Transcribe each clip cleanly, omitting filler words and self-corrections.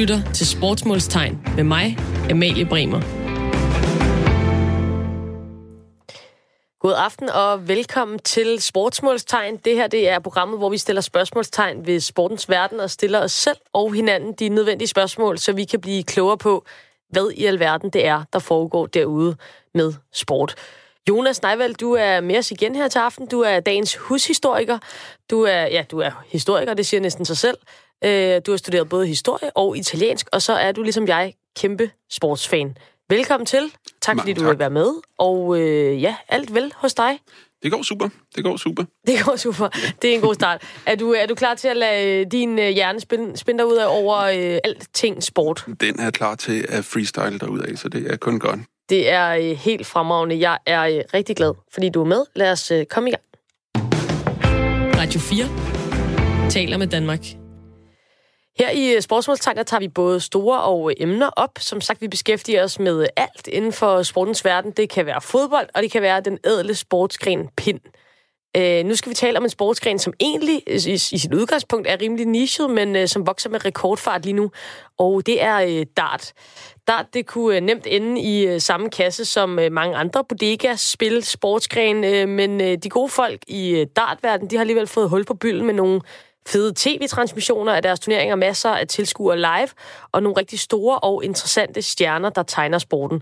lytter til Sportsmålstegn med mig, Amalie Bremer. God aften og velkommen til Sportsmålstegn. Det her det er programmet, hvor vi stiller spørgsmålstegn ved sportens verden og stiller os selv og hinanden de nødvendige spørgsmål, så vi kan blive klogere på, hvad i alverden det er, der foregår derude med sport. Jonas Nejvald, du er med os igen her til aften. Du er dagens hushistoriker. Du er historiker, det siger næsten sig selv. Du har studeret både historie og italiensk, og så er du ligesom jeg kæmpe sportsfan. Velkommen til. Tak fordi du vil være med. Og alt vel hos dig. Det går super. Det er en god start. Er du klar til at lade din hjerne spinde derudad over alting sport? Den er klar til at freestyle derudad, så det er kun godt. Det er helt fremragende. Jeg er rigtig glad, fordi du er med. Lad os komme i gang. Radio 4 taler med Danmark. Her i Sportsmålstegn tager vi både store og emner op. Som sagt, vi beskæftiger os med alt inden for sportens verden. Det kan være fodbold, og det kan være den ædle sportsgren pind. Nu skal vi tale om en sportsgren, som egentlig i sit udgangspunkt er rimelig nichet, men som vokser med rekordfart lige nu. Og det er dart. Dart, det kunne nemt ende i samme kasse som mange andre bodega-spil, sportsgren. Men de gode folk i dartverdenen, de har alligevel fået hul på bylden med nogle fede tv-transmissioner af deres turneringer, masser af tilskuere live, og nogle rigtig store og interessante stjerner, der tegner sporten.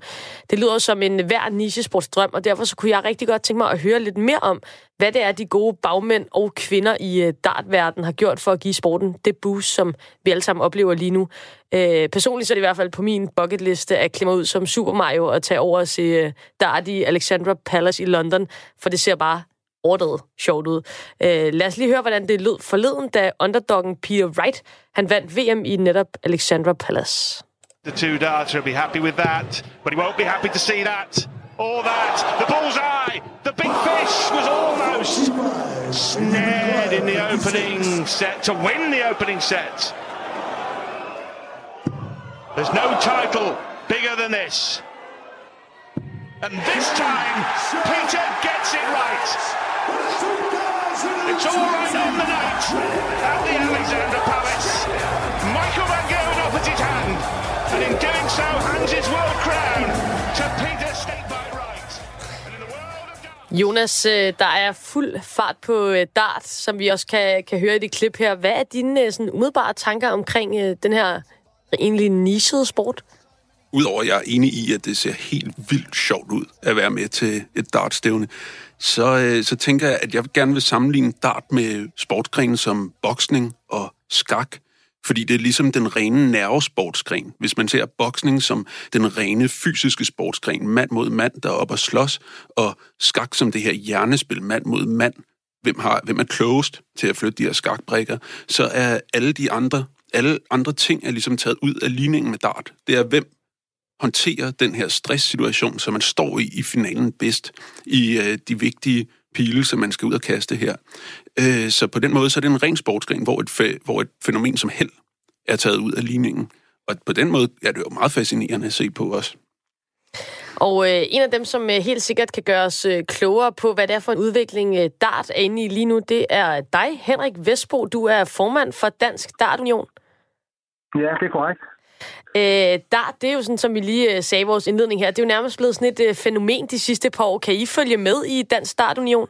Det lyder som en hver nichesportsdrøm, og derfor så kunne jeg rigtig godt tænke mig at høre lidt mere om, hvad det er, de gode bagmænd og kvinder i dartverdenen har gjort for at give sporten det boost, som vi alle sammen oplever lige nu. Personligt så er det i hvert fald på min bucketliste at klemme ud som Super Mario og tage over og se dart i Alexandra Palace i London, for det ser bare ordret sjovt ud. Lad os lige høre, hvordan det lød forleden, da underdoggen Peter Wright han vandt VM i netop Alexandra Palace. The two darts will be happy with that, but he won't be happy to see that. All that. The bullseye. The big fish was almost snared in the opening set to win the opening set. There's no title bigger than this. And this time, Peter gets it right. It's all right on the night at the Alexandra Palace. Michael Mørkøv offers his hand, and in doing so hands his world crown to Peter Snakebite Wright. Jonas, der er fuld fart på dart, som vi også kan høre i det klip her. Hvad er dine sådan umiddelbare tanker omkring den her egentlig nichede sport? Udover at jeg er enig i, at det ser helt vildt sjovt ud at være med til et dartstævne, så tænker jeg, at jeg gerne vil sammenligne dart med sportsgrene som boksning og skak, fordi det er ligesom den rene nervesportsgren. Hvis man ser boksning som den rene fysiske sportsgren, mand mod mand, der er oppe og slås, og skak som det her hjernespil, mand mod mand, hvem er klogest til at flytte de her skakbrikker, så er alle andre ting er ligesom taget ud af ligningen med dart. Det er, hvem håndterer den her stresssituation, som man står i finalen bedst, i de vigtige pile, som man skal ud og kaste her. Så på den måde, så er det en ren sportsgren, hvor et fænomen som held er taget ud af ligningen. Og på den måde er det jo meget fascinerende at se på os. Og en af dem, som helt sikkert kan gøre os klogere på, hvad det er for en udvikling dart er inde i lige nu, det er dig, Henrik Vestbo. Du er formand for Dansk Dart Union. Ja, det er korrekt. Det er jo sådan, som vi lige sagde i vores indledning her, det er jo nærmest blevet sådan et fænomen de sidste par år. Kan I følge med i Dansk Dart Union?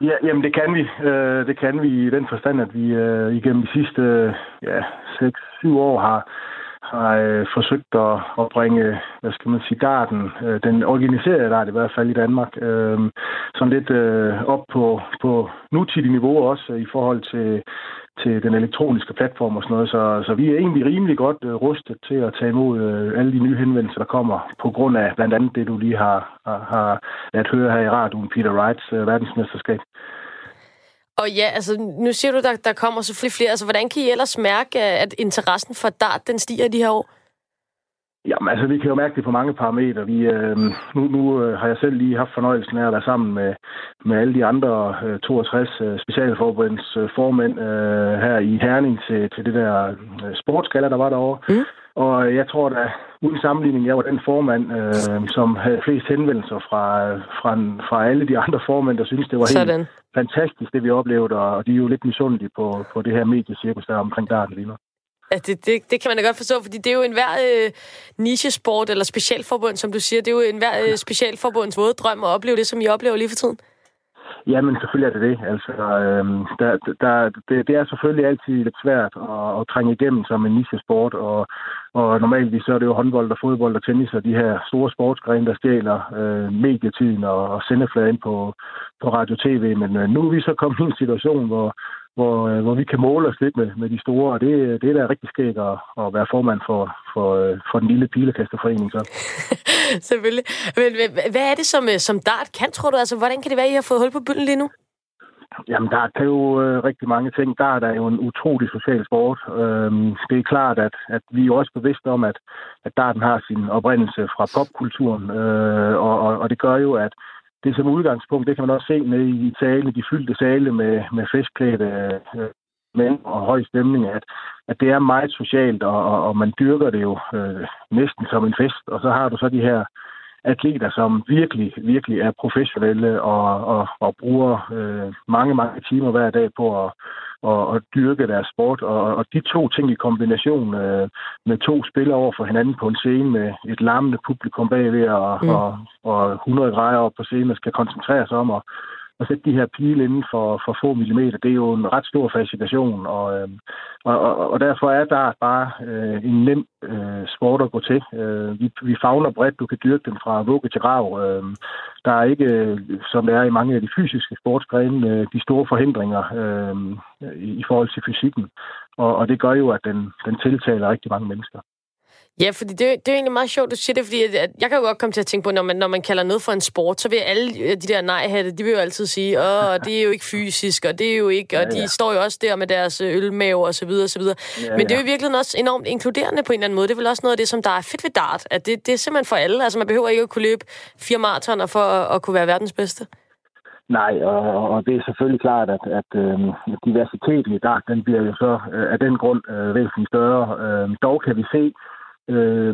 Ja, jamen det kan vi. Det kan vi i den forstand, at vi igennem de sidste 6-7 år har forsøgt at bringe, hvad skal man sige, darten, den organiserede dart i hvert fald i Danmark, sådan lidt op på nutidige niveau også i forhold til den elektroniske platform og sådan noget, så vi er egentlig rimelig godt rustet til at tage imod alle de nye henvendelser, der kommer, på grund af blandt andet det, du lige har ladt høre her i radioen, Peter Wrights verdensmesterskab. Og ja, altså nu siger du, der kommer selvfølgelig flere. Altså hvordan kan I ellers mærke, at interessen for dart, den stiger de her år? Jamen altså, vi kan jo mærke det på mange parametre. Nu har jeg selv lige haft fornøjelsen af at være sammen med alle de andre 62 specialforbunds formænd her i Herning til det der sportsgalla, der var derovre. Mm. Og jeg tror da, uden sammenligning, jeg var den formand, som havde flest henvendelser fra alle de andre formænd, der synes det var helt fantastisk, det vi oplevede. Og de er jo lidt misundelige på det her mediecirkus, der omkring darten lige nu. Ja, det kan man da godt forstå, fordi det er jo enhver nichesport eller specialforbund, som du siger. Det er jo enhver specialforbunds våde drøm at opleve det, som I oplever lige for tiden. Ja, men selvfølgelig er det det. Altså, det er selvfølgelig altid lidt svært at trænge igennem som en nichesport, og normalt så er det jo håndbold og fodbold og tennis og de her store sportsgrene, der stjæler medietiden og sendefladen på radio-tv. Men nu er vi så kommet i en situation, hvor vi kan måle os lidt med de store, og det er da rigtig skægt at være formand for den lille pilekasterforening. Så. Selvfølgelig. Men hvad er det, som dart kan, tror du? Altså, hvordan kan det være, I har fået hul på bylden lige nu? Jamen, dart kan jo rigtig mange ting. Dart er jo en utrolig social sport. Det er klart, at vi er jo også bevidste om, at darten har sin oprindelse fra popkulturen, og det gør jo, at det som udgangspunkt, det kan man også se nede i salen, de fyldte sale med festklædte mænd og høj stemning, at det er meget socialt, og man dyrker det jo næsten som en fest. Og så har du så de her atleter, som virkelig, virkelig er professionelle og bruger mange, mange timer hver dag på at dyrke deres sport. Og de to ting i kombination med to spillere over for hinanden på en scene med et larmende publikum bagved og 100 grader op på scenen, man skal koncentrere sig om at sætte de her pile inden for få millimeter, det er jo en ret stor fascination, og derfor er der bare en nem sport at gå til. Vi favner bredt, du kan dyrke den fra vugge til grav. Der er ikke, som det er i mange af de fysiske sportsgrene, de store forhindringer i forhold til fysikken, og det gør jo, at den tiltaler rigtig mange mennesker. Ja, fordi det er egentlig meget sjovt, du siger det, fordi at jeg kan jo godt komme til at tænke på, når man kalder noget for en sport, så vil alle de der nej-hatte, de vil jo altid sige, det er jo ikke fysisk, og det er jo ikke, og de står jo også der med deres ølmave, og så videre, og så videre. Men det er jo i virkeligheden også enormt inkluderende på en eller anden måde. Det er vel også noget af det, som der er fedt ved dart, at det er simpelthen for alle. Altså, man behøver ikke at kunne løbe 4 maratoner for at kunne være verdens bedste. Nej, og det er selvfølgelig klart, at diversiteten i dart, den bliver jo så af den grund væsentligt større. Dog kan vi se,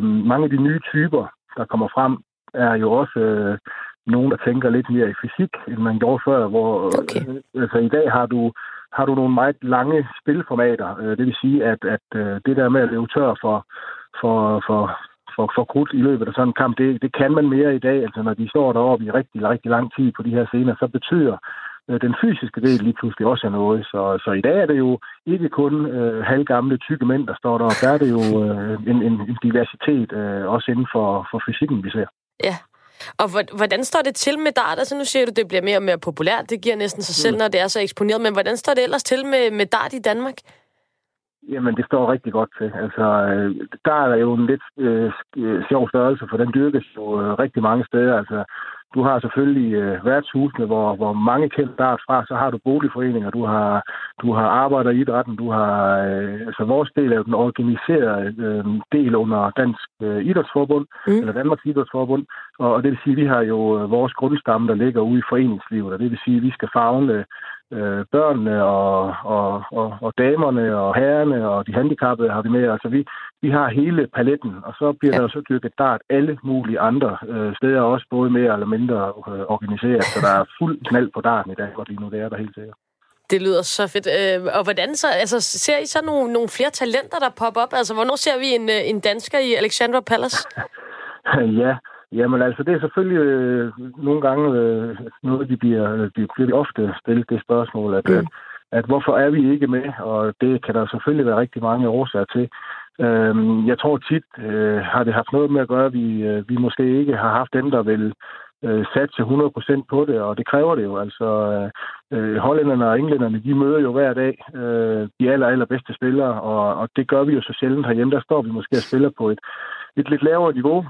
mange af de nye typer, der kommer frem, er jo også nogen, der tænker lidt mere i fysik, end man gjorde før. Altså, i dag har du nogle meget lange spilformater. Det vil sige, at det der med at løbe tør for krudt i løbet af sådan en kamp, det kan man mere i dag. Altså, når de står deroppe i rigtig, rigtig lang tid på de her scener, så betyder den fysiske del lige pludselig også er noget. Så i dag er det jo ikke kun halvgamle, tykke mænd, der står der. Der er det jo en diversitet, også inden for fysikken, vi ser. Ja, og hvordan står det til med dart? Altså nu siger du, det bliver mere og mere populært. Det giver næsten sig selv, når det er så eksponeret. Men hvordan står det ellers til med dart i Danmark? Jamen, det står rigtig godt til. Altså, der er jo en lidt sjov størrelse, for den dyrkes jo rigtig mange steder. Altså, du har selvfølgelig værtshusene, hvor mange kendte dart fra, så har du boligforeninger, du har arbejder i idrætten, du har, altså vores del er jo den organiserede del under Dansk Idrætsforbund, eller Danmarks Idrætsforbund, og det vil sige, at vi har jo vores grundstamme, der ligger ude i foreningslivet, og det vil sige, at vi skal favne børnene og damerne og herrerne og de handicappede har vi med. Altså, vi har hele paletten, og så bliver der jo så dyrket dart alle mulige andre steder også, både mere eller mindre organiseret. Så der er fuld knald på darten i dag, og lige nu det er der helt sikkert. Det lyder så fedt. Og hvordan så? Altså, ser I så nogle flere talenter, der popper op? Altså, hvornår ser vi en dansker i Alexandra Palace? Ja. Jamen altså, det er selvfølgelig nogle gange noget, de bliver ofte stillet det spørgsmål, at hvorfor er vi ikke med? Og det kan der selvfølgelig være rigtig mange årsager til. Jeg tror tit, har det haft noget med at gøre, at vi måske ikke har haft dem, der vil satse 100% på det, og det kræver det jo. Altså, hollænderne og englænderne, de møder jo hver dag de allerbedste spillere, og det gør vi jo så sjældent herhjemme. Der står vi måske og spiller på et lidt lavere niveau.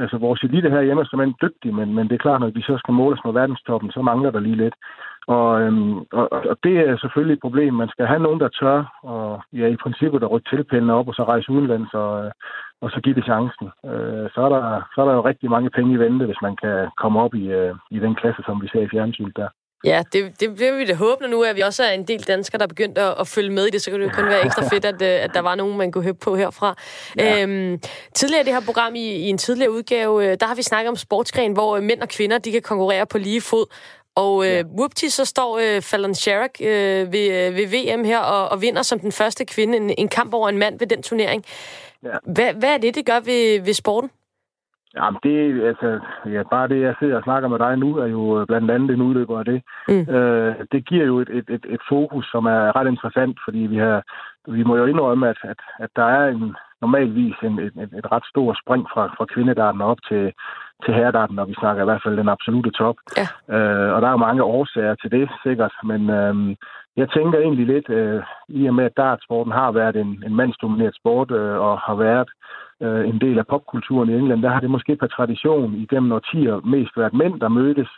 Altså, vores elite herhjemme er simpelthen dygtig, men det er klart, når vi så skal måles med verdenstoppen, så mangler der lige lidt. Og det er selvfølgelig et problem. Man skal have nogen, der tør, og ja, i princippet at rykke tilpældene op, og så rejse udenlands, og så give det chancen. Så er der jo rigtig mange penge i vente, hvis man kan komme op i den klasse, som vi ser i fjernsynet der. Ja, det bliver vi da håbende nu, at vi også er en del danskere, der er begyndt at følge med i det, så kan det jo kun være ekstra fedt, at der var nogen, man kunne høre på herfra. Ja. Tidligere i det her program, i en tidligere udgave, der har vi snakket om sportsgren, hvor mænd og kvinder, de kan konkurrere på lige fod. Og whoopty, så står Fallon Sherrock ved VM her og vinder som den første kvinde en kamp over en mand ved den turnering. Ja. Hvad er det, det gør ved sporten? Jamen det, altså, ja, bare det, jeg sidder og snakker med dig nu, er jo blandt andet en udløber af det. Mm. Det giver jo et fokus, som er ret interessant, fordi vi må jo indrømme, at der er en normalvis et ret stort spring fra kvindedarten op til herredarten, når vi snakker i hvert fald den absolute top. Ja. Og der er mange årsager til det, sikkert, men jeg tænker egentlig lidt, i og med at dartsporten har været en mandsdomineret sport, og har været en del af popkulturen i England, der har det måske per tradition igennem årtier mest været mænd, der mødtes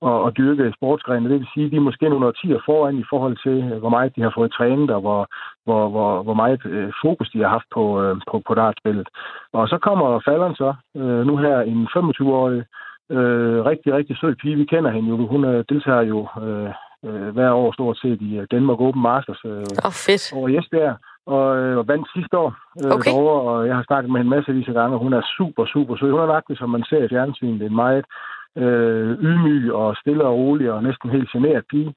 og dyrkede sportsgrene. Det vil sige, at de er måske nogle årtier foran i forhold til, hvor meget de har fået trænet, og hvor meget fokus de har haft på dartspillet. Og så kommer Fallon så, nu her en 25-årig, rigtig, rigtig sød pige. Vi kender hende jo. Hun deltager jo hver år stort set i Denmark Open Masters over Jesper. Og vandt sidste år derovre, og jeg har snakket med hende massevis af gange, og hun er super, super sød. Hun er nøjagtig, som man ser i fjernsynet, en meget ydmyg og stille og rolig og næsten helt generet pige.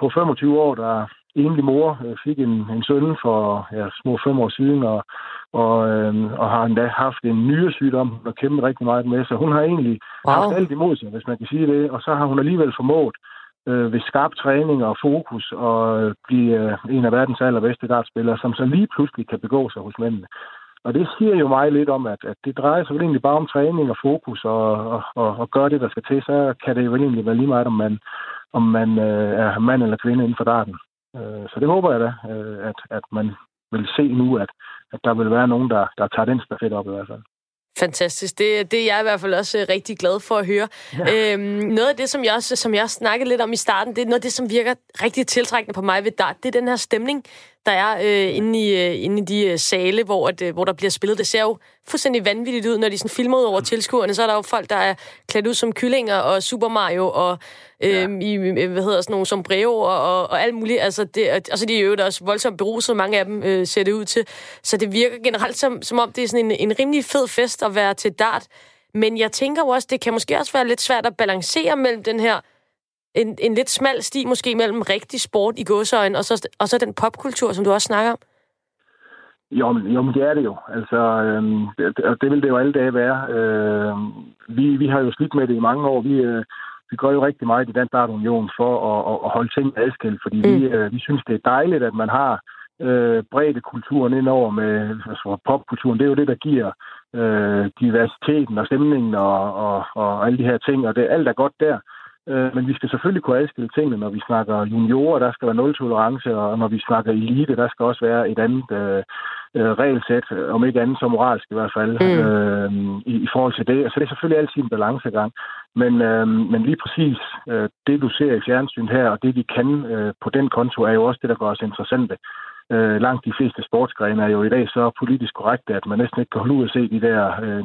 På 25 år, der enlig mor, fik en søn for små 5 år siden, og har endda haft en nyresygdom og kæmpet rigtig meget med. Så hun har egentlig haft alt imod sig, hvis man kan sige det, og så har hun alligevel formået ved skarp træning og fokus og blive en af verdens allerbedste dartspillere, som så lige pludselig kan begå sig hos mændene. Og det siger jo mig lidt om, at det drejer sig vel egentlig bare om træning og fokus og gøre det, der skal til, så kan det jo egentlig være lige meget, om man er mand eller kvinde inden for darten. Så det håber jeg da, at man vil se nu, at der vil være nogen, der tager den stafet op i hvert fald. Fantastisk. Det er jeg i hvert fald også rigtig glad for at høre. Ja. Noget af det, som jeg snakkede lidt om i starten, det er noget af det, som virker rigtig tiltrækkende på mig ved dart. Det er den her stemning, der er inde i de sale, hvor der bliver spillet. Det ser jo fuldstændig vanvittigt ud, når de sådan filmer ud over tilskuerne. Så er der jo folk, der er klædt ud som kyllinger og Super Mario og sådan nogle sombreroer og alt muligt. Altså og så de er jo der også voldsomt beruset, mange af dem ser det ud til. Så det virker generelt som om, det er sådan en rimelig fed fest at være til dart. Men jeg tænker også, det kan måske også være lidt svært at balancere mellem den her en lidt smal sti måske mellem rigtig sport i gåseøjne, og så den popkultur, som du også snakker om? Jo, men det er det jo. Altså, det vil det jo alle dage være. Vi har jo slidt med det i mange år. Vi gør jo rigtig meget i Dansk Dart Union for at holde ting adskilt, fordi vi synes, det er dejligt, at man har breddekulturen indover med altså, popkulturen. Det er jo det, der giver diversiteten og stemningen og alle de her ting, og det alt er godt der. Men vi skal selvfølgelig kunne adskille tingene, når vi snakker juniorer, der skal være nul-tolerance, og når vi snakker elite, der skal også være et andet regelsæt, om ikke andet så moralsk i hvert fald, i forhold til det. Så det er selvfølgelig altid en balancegang. Men lige præcis det, du ser i fjernsynet her, og det vi kan på den konto, er jo også det, der gør os interessante. Langt de fleste sportsgrene er jo i dag så politisk korrekte, at man næsten ikke kan holde ud at se de der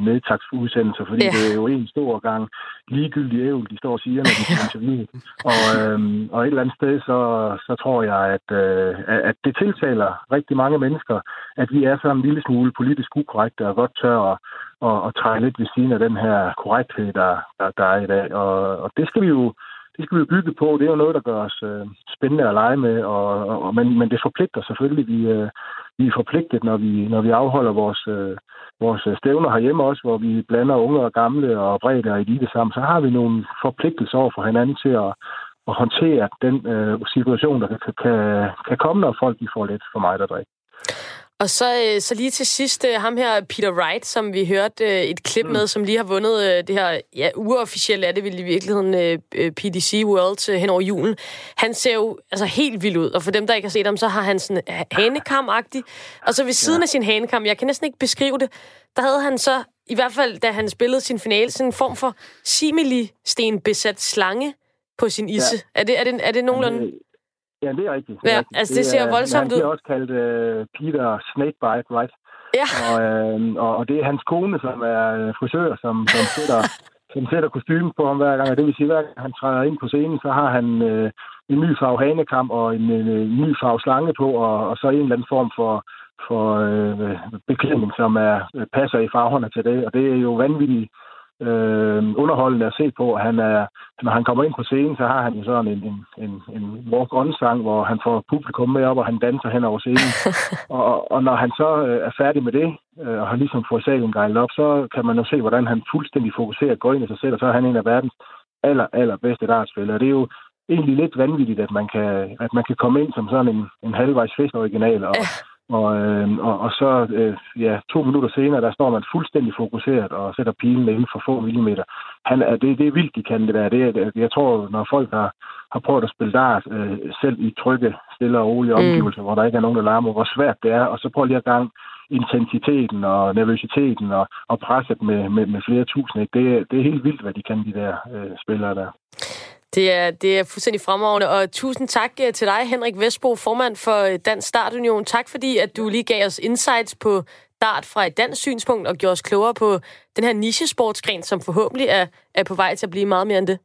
nedtagsudsendelser, fordi det er jo en stor gang ligegyldig ævel, de står og siger, når de skal interviewe. Og et eller andet sted, så tror jeg, at det tiltaler rigtig mange mennesker, at vi er så en lille smule politisk ukorrekte og godt tør at trække lidt ved siden af den her korrekthed, der er i dag. Og det skal vi jo bygge på. Det er jo noget, der gør os spændende at lege med, men det forpligter selvfølgelig. Vi er forpligtet, når vi afholder vores stævner herhjemme også, hvor vi blander unge og gamle og bredde og elite sammen, så har vi nogle forpligtelser over for hinanden til at håndtere den situation, der kan komme, når folk de får lidt for meget at drikke. Og så lige til sidst, ham her Peter Wright, som vi hørte et klip med, som lige har vundet det her, uofficielle er det vel i virkeligheden, PDC World hen over julen. Han ser jo altså helt vild ud, og for dem, der ikke har set ham, så har han sådan hanekam-agtig. Og så ved siden af sin hanekam, jeg kan næsten ikke beskrive det, der havde han så, i hvert fald da han spillede sin finale, sådan en form for simili-sten-besat slange på sin isse. Ja. Er det nogenlunde... Ja, det er rigtigt. Det er rigtigt. Altså, det ser voldsomt ud. Han bliver også kaldt Peter Snakebite, right? Ja. Og det er hans kone, som er frisør, som sætter kostymen på ham hver gang. Og det vil sige, hver gang han træder ind på scenen, så har han en ny farve hanekamp og en ny farve slange på, og så en eller anden form for beklædning, som passer i farverne til det. Og det er jo vanvittigt underholdende at se på. Når han kommer ind på scenen, så har han jo sådan en walk-on-sang, hvor han får publikum med op, og han danser hen over scenen. og når han så er færdig med det, og har ligesom fået salen gejlet op, så kan man jo se, hvordan han fuldstændig fokuserer og går ind i sig selv, og så er han en af verdens allerbedste dartspillere. Og det er jo egentlig lidt vanvittigt, at man kan komme ind som sådan en halvvejs fest-original, og så 2 minutter senere, der står man fuldstændig fokuseret og sætter pilen inden for få millimeter. Det er vildt, de kan det der. Jeg tror, når folk har prøvet at spille dart, selv i trygge, stille og rolige omgivelser, hvor der ikke er nogen, der larmer, hvor svært det er, og så prøv lige at gange intensiteten og nervøsiteten og presset med flere tusind. Det er helt vildt, hvad de kan, de der spillere der. Det er fuldstændig fremragende, og tusind tak til dig, Henrik Vestbo, formand for Dansk Dart Union. Tak fordi, at du lige gav os insights på dart fra et dansk synspunkt og gjorde os klogere på den her nichesportsgren, som forhåbentlig er på vej til at blive meget mere end det.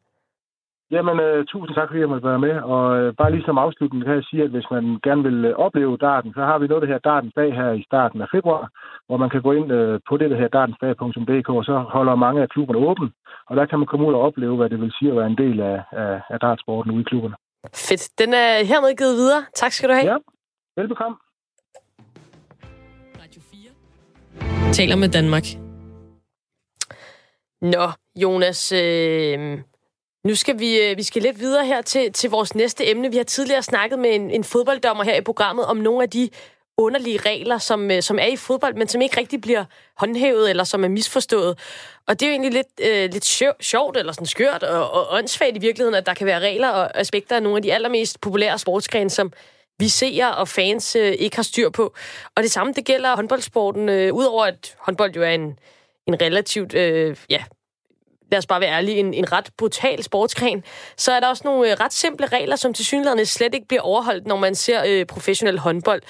Jamen, tusind tak fordi jeg måtte være med, og bare lige som afslutning kan jeg sige, at hvis man gerne vil opleve darten, så har vi noget af det her dartens dag her i starten af februar, hvor man kan gå ind på det her dartensdag.dk, og så holder mange af klubberne åbne, og der kan man komme ud og opleve, hvad det vil sige at være en del af dartsporten ude i klubberne. Fedt. Den er hermed givet videre. Tak skal du have. Ja, velbekomme. Radio 4 taler med Danmark. Nå, Jonas... Nu skal vi skal lidt videre her til vores næste emne. Vi har tidligere snakket med en fodbolddommer her i programmet om nogle af de underlige regler, som er i fodbold, men som ikke rigtig bliver håndhævet eller som er misforstået. Og det er jo egentlig lidt sjovt eller sådan skørt og åndssvagt i virkeligheden, at der kan være regler og aspekter af nogle af de allermest populære sportsgrene, som vi ser og fans ikke har styr på. Og det samme, det gælder håndboldsporten, udover at håndbold jo er en relativt... lad os bare være ærlige, en ret brutal sportsgren, så er der også nogle ret simple regler, som tilsyneladende slet ikke bliver overholdt, når man ser professionel håndbold.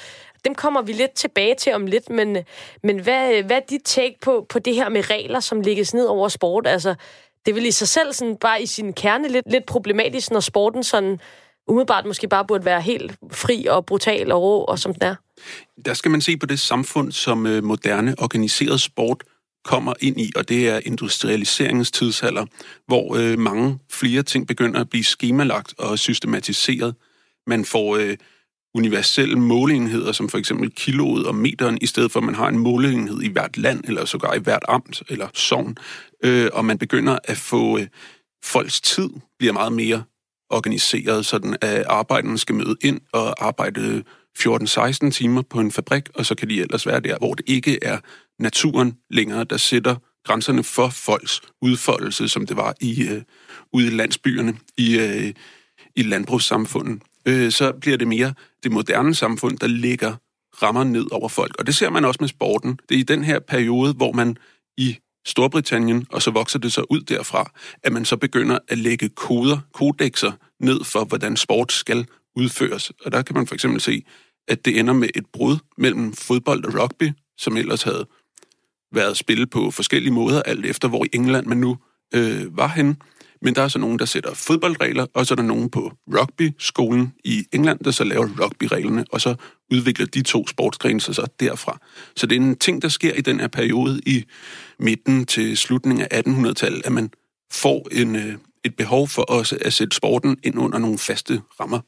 Dem kommer vi lidt tilbage til om lidt, men hvad er dit take på det her med regler, som lægges ned over sport? Altså, det vil i sig selv sådan, bare i sin kerne lidt problematisk, når sporten sådan umiddelbart måske bare burde være helt fri og brutal og rå, og som den er. Der skal man se på det samfund, som moderne organiseret sport kommer ind i, og det er industrialiseringens tidsalder, hvor mange flere ting begynder at blive skemalagt og systematiseret. Man får universelle måleenheder, som for eksempel kiloet og meteren, i stedet for at man har en måleenhed i hvert land, eller sågar i hvert amt eller sogn, og man begynder at få folks tid bliver meget mere organiseret, sådan at arbejderne skal møde ind og arbejde 14-16 timer på en fabrik, og så kan de ellers være der, hvor det ikke er naturen længere, der sætter grænserne for folks udfoldelse, som det var ude i landsbyerne, i landbrugssamfundet. Så bliver det mere det moderne samfund, der lægger rammer ned over folk. Og det ser man også med sporten. Det er i den her periode, hvor man i Storbritannien, og så vokser det så ud derfra, at man så begynder at lægge koder, kodexer ned for, hvordan sport skal udføres. Og der kan man for eksempel se, at det ender med et brud mellem fodbold og rugby, som ellers havde været spillet på forskellige måder, alt efter hvor i England man nu var henne. Men der er så nogen, der sætter fodboldregler, og så er der nogen på rugbyskolen i England, der så laver rugbyreglerne, og så udvikler de to sportsgrene sig så derfra. Så det er en ting, der sker i den her periode i midten til slutningen af 1800-tallet, at man får et behov for også at sætte sporten ind under nogle faste rammer.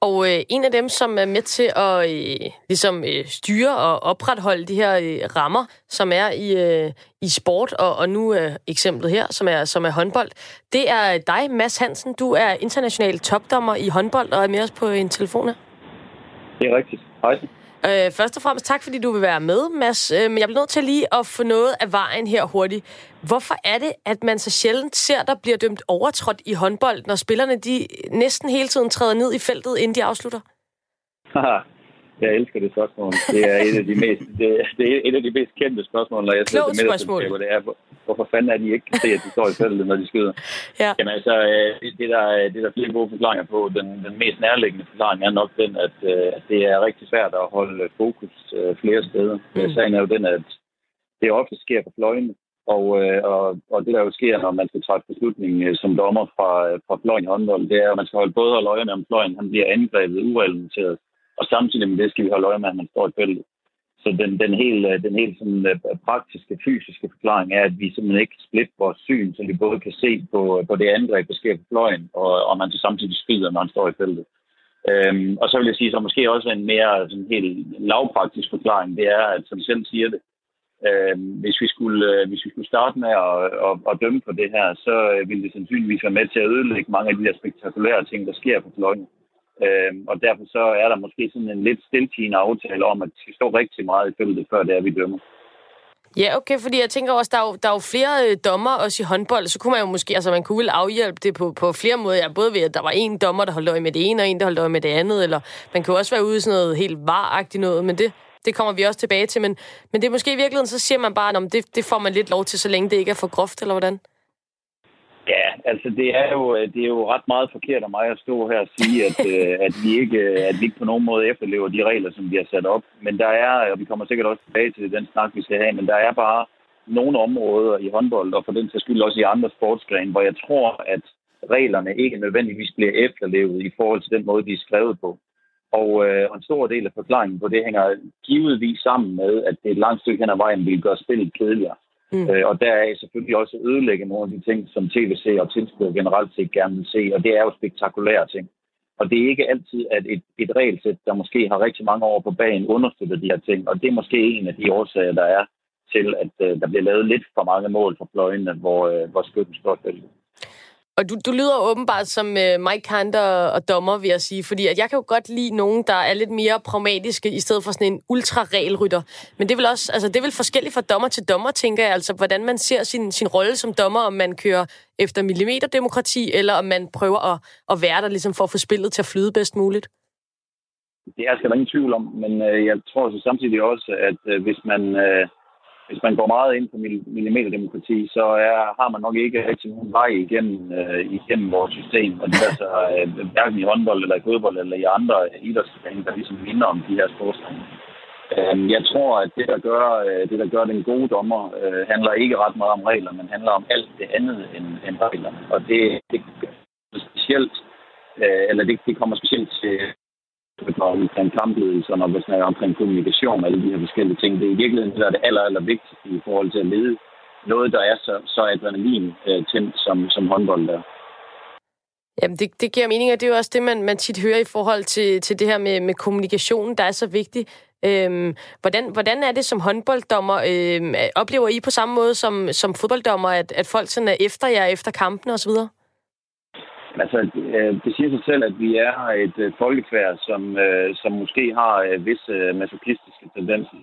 Og en af dem, som er med til at styre og opretholde de her rammer, som er i sport, og nu eksemplet her, som er håndbold, det er dig, Mads Hansen. Du er international topdommer i håndbold og er med os på en telefon her. Det er rigtigt. Hej. Først og fremmest tak, fordi du vil være med, Mads. Men jeg bliver nødt til lige at få noget af vejen her hurtigt. Hvorfor er det, at man så sjældent ser, der bliver dømt overtrådt i håndbold, når spillerne de næsten hele tiden træder ned i feltet, inden de afslutter? Haha, jeg elsker det spørgsmål. Det er et af de mest kendte spørgsmål, når jeg sidder til middagsselskabet. Det er, hvorfor fanden er de ikke kan se, at de står i feltet, når de skyder? Ja. Jamen altså, det er der flere gode forklaringer på. Den mest nærliggende forklaring er nok den, at det er rigtig svært at holde fokus flere steder. Sagen er jo den, at det ofte sker på fløjene. Og det, der jo sker, når man skal træffe beslutningen som dommer fra fløjen i håndbold, det er, at man skal holde både og øje med, om fløjen han bliver angrebet urealiseret, og samtidig med det skal vi holde øje med, at man står i feltet. Så den helt sådan praktiske, fysiske forklaring er, at vi simpelthen ikke splitter vores syn, så vi både kan se på det angreb, der sker på fløjen, og man så samtidig skyder, når man står i feltet. Og så vil jeg sige, så måske også en mere sådan helt lavpraktisk forklaring, det er, at som I selv siger det, hvis vi skulle starte med at dømme på det her, så ville det sandsynligvis være med til at ødelægge mange af de der spektakulære ting, der sker på fløjen. Og derfor så er der måske sådan en lidt stiltigende aftale om, at det skal stå rigtig meget i feltet, før det er, vi dømmer. Ja, okay, fordi jeg tænker også, der er jo flere dommer også i håndbold, så kunne man jo måske, altså man kunne vel afhjælpe det på flere måder. Ja, både ved, at der var en dommer, der holdt øje med det ene, og en, der holdt øje med det andet, eller man kan også være ude i sådan noget helt var-agtigt noget, men det kommer vi også tilbage til. Men det er måske i virkeligheden, så siger man bare, at det får man lidt lov til, så længe det ikke er for groft, eller hvordan? Ja, altså det er jo ret meget forkert af mig at stå her og sige, at vi ikke på nogen måde efterlever de regler, som vi har sat op. Men der er, og vi kommer sikkert også tilbage til den snak, vi skal have, men der er bare nogle områder i håndbold, og for den sags skyld også i andre sportsgrene, hvor jeg tror, at reglerne ikke nødvendigvis bliver efterlevet i forhold til den måde, de er skrevet på. Og en stor del af forklaringen på det hænger givetvis sammen med, at det er et langt stykke hen ad vejen, vil gøre spillet kedeligere. Mm. Og deraf selvfølgelig også ødelægge nogle af de ting, som TVC og tilskuere generelt set gerne vil se, og det er jo spektakulære ting. Og det er ikke altid, at et regelsæt, der måske har rigtig mange år på bagen, understøtter de her ting, og det er måske en af de årsager, der er til, at der bliver lavet lidt for mange mål for fløjene, hvor skytten står fældet. Og du lyder åbenbart som Mike Hunter og dommer, vil jeg sige, fordi at jeg kan jo godt lide nogen, der er lidt mere pragmatiske, i stedet for sådan en ultra-regelrytter. Men det er vel også, altså det er vel forskelligt fra dommer til dommer, tænker jeg, altså hvordan man ser sin rolle som dommer, om man kører efter millimeterdemokrati, eller om man prøver at være der ligesom for at få spillet til at flyde bedst muligt. Det er der ingen tvivl om, men jeg tror så samtidig også, at hvis man går meget ind på millimeterdemokrati, så har man nok ikke rigtig nogen vej igennem vores system. Og det er altså hverken i håndbold eller i fodbold eller i andre idrætsgrene, der ligesom minder om de her sportsgrene. Jeg tror, at det, der gør den gode dommer, handler ikke ret meget om regler, men handler om alt det andet end reglerne. Og det kommer specielt til omkring kampledelsen, når vi snakker omkring kommunikation og alle de her forskellige ting. Det er i virkeligheden det, der er det aller vigtigste i forhold til at lede noget, der er så adrenalin tændt som håndbold der. Jamen det giver mening, og det er jo også det, man tit hører i forhold til det her med kommunikationen, der er så vigtig. Hvordan er det som håndbolddommer? Oplever I på samme måde som fodbolddommer, at folk sådan er efter jer, efter kampen osv.? Altså, det siger sig selv, at vi er et folkekvær, som måske har visse masochistiske tendenser.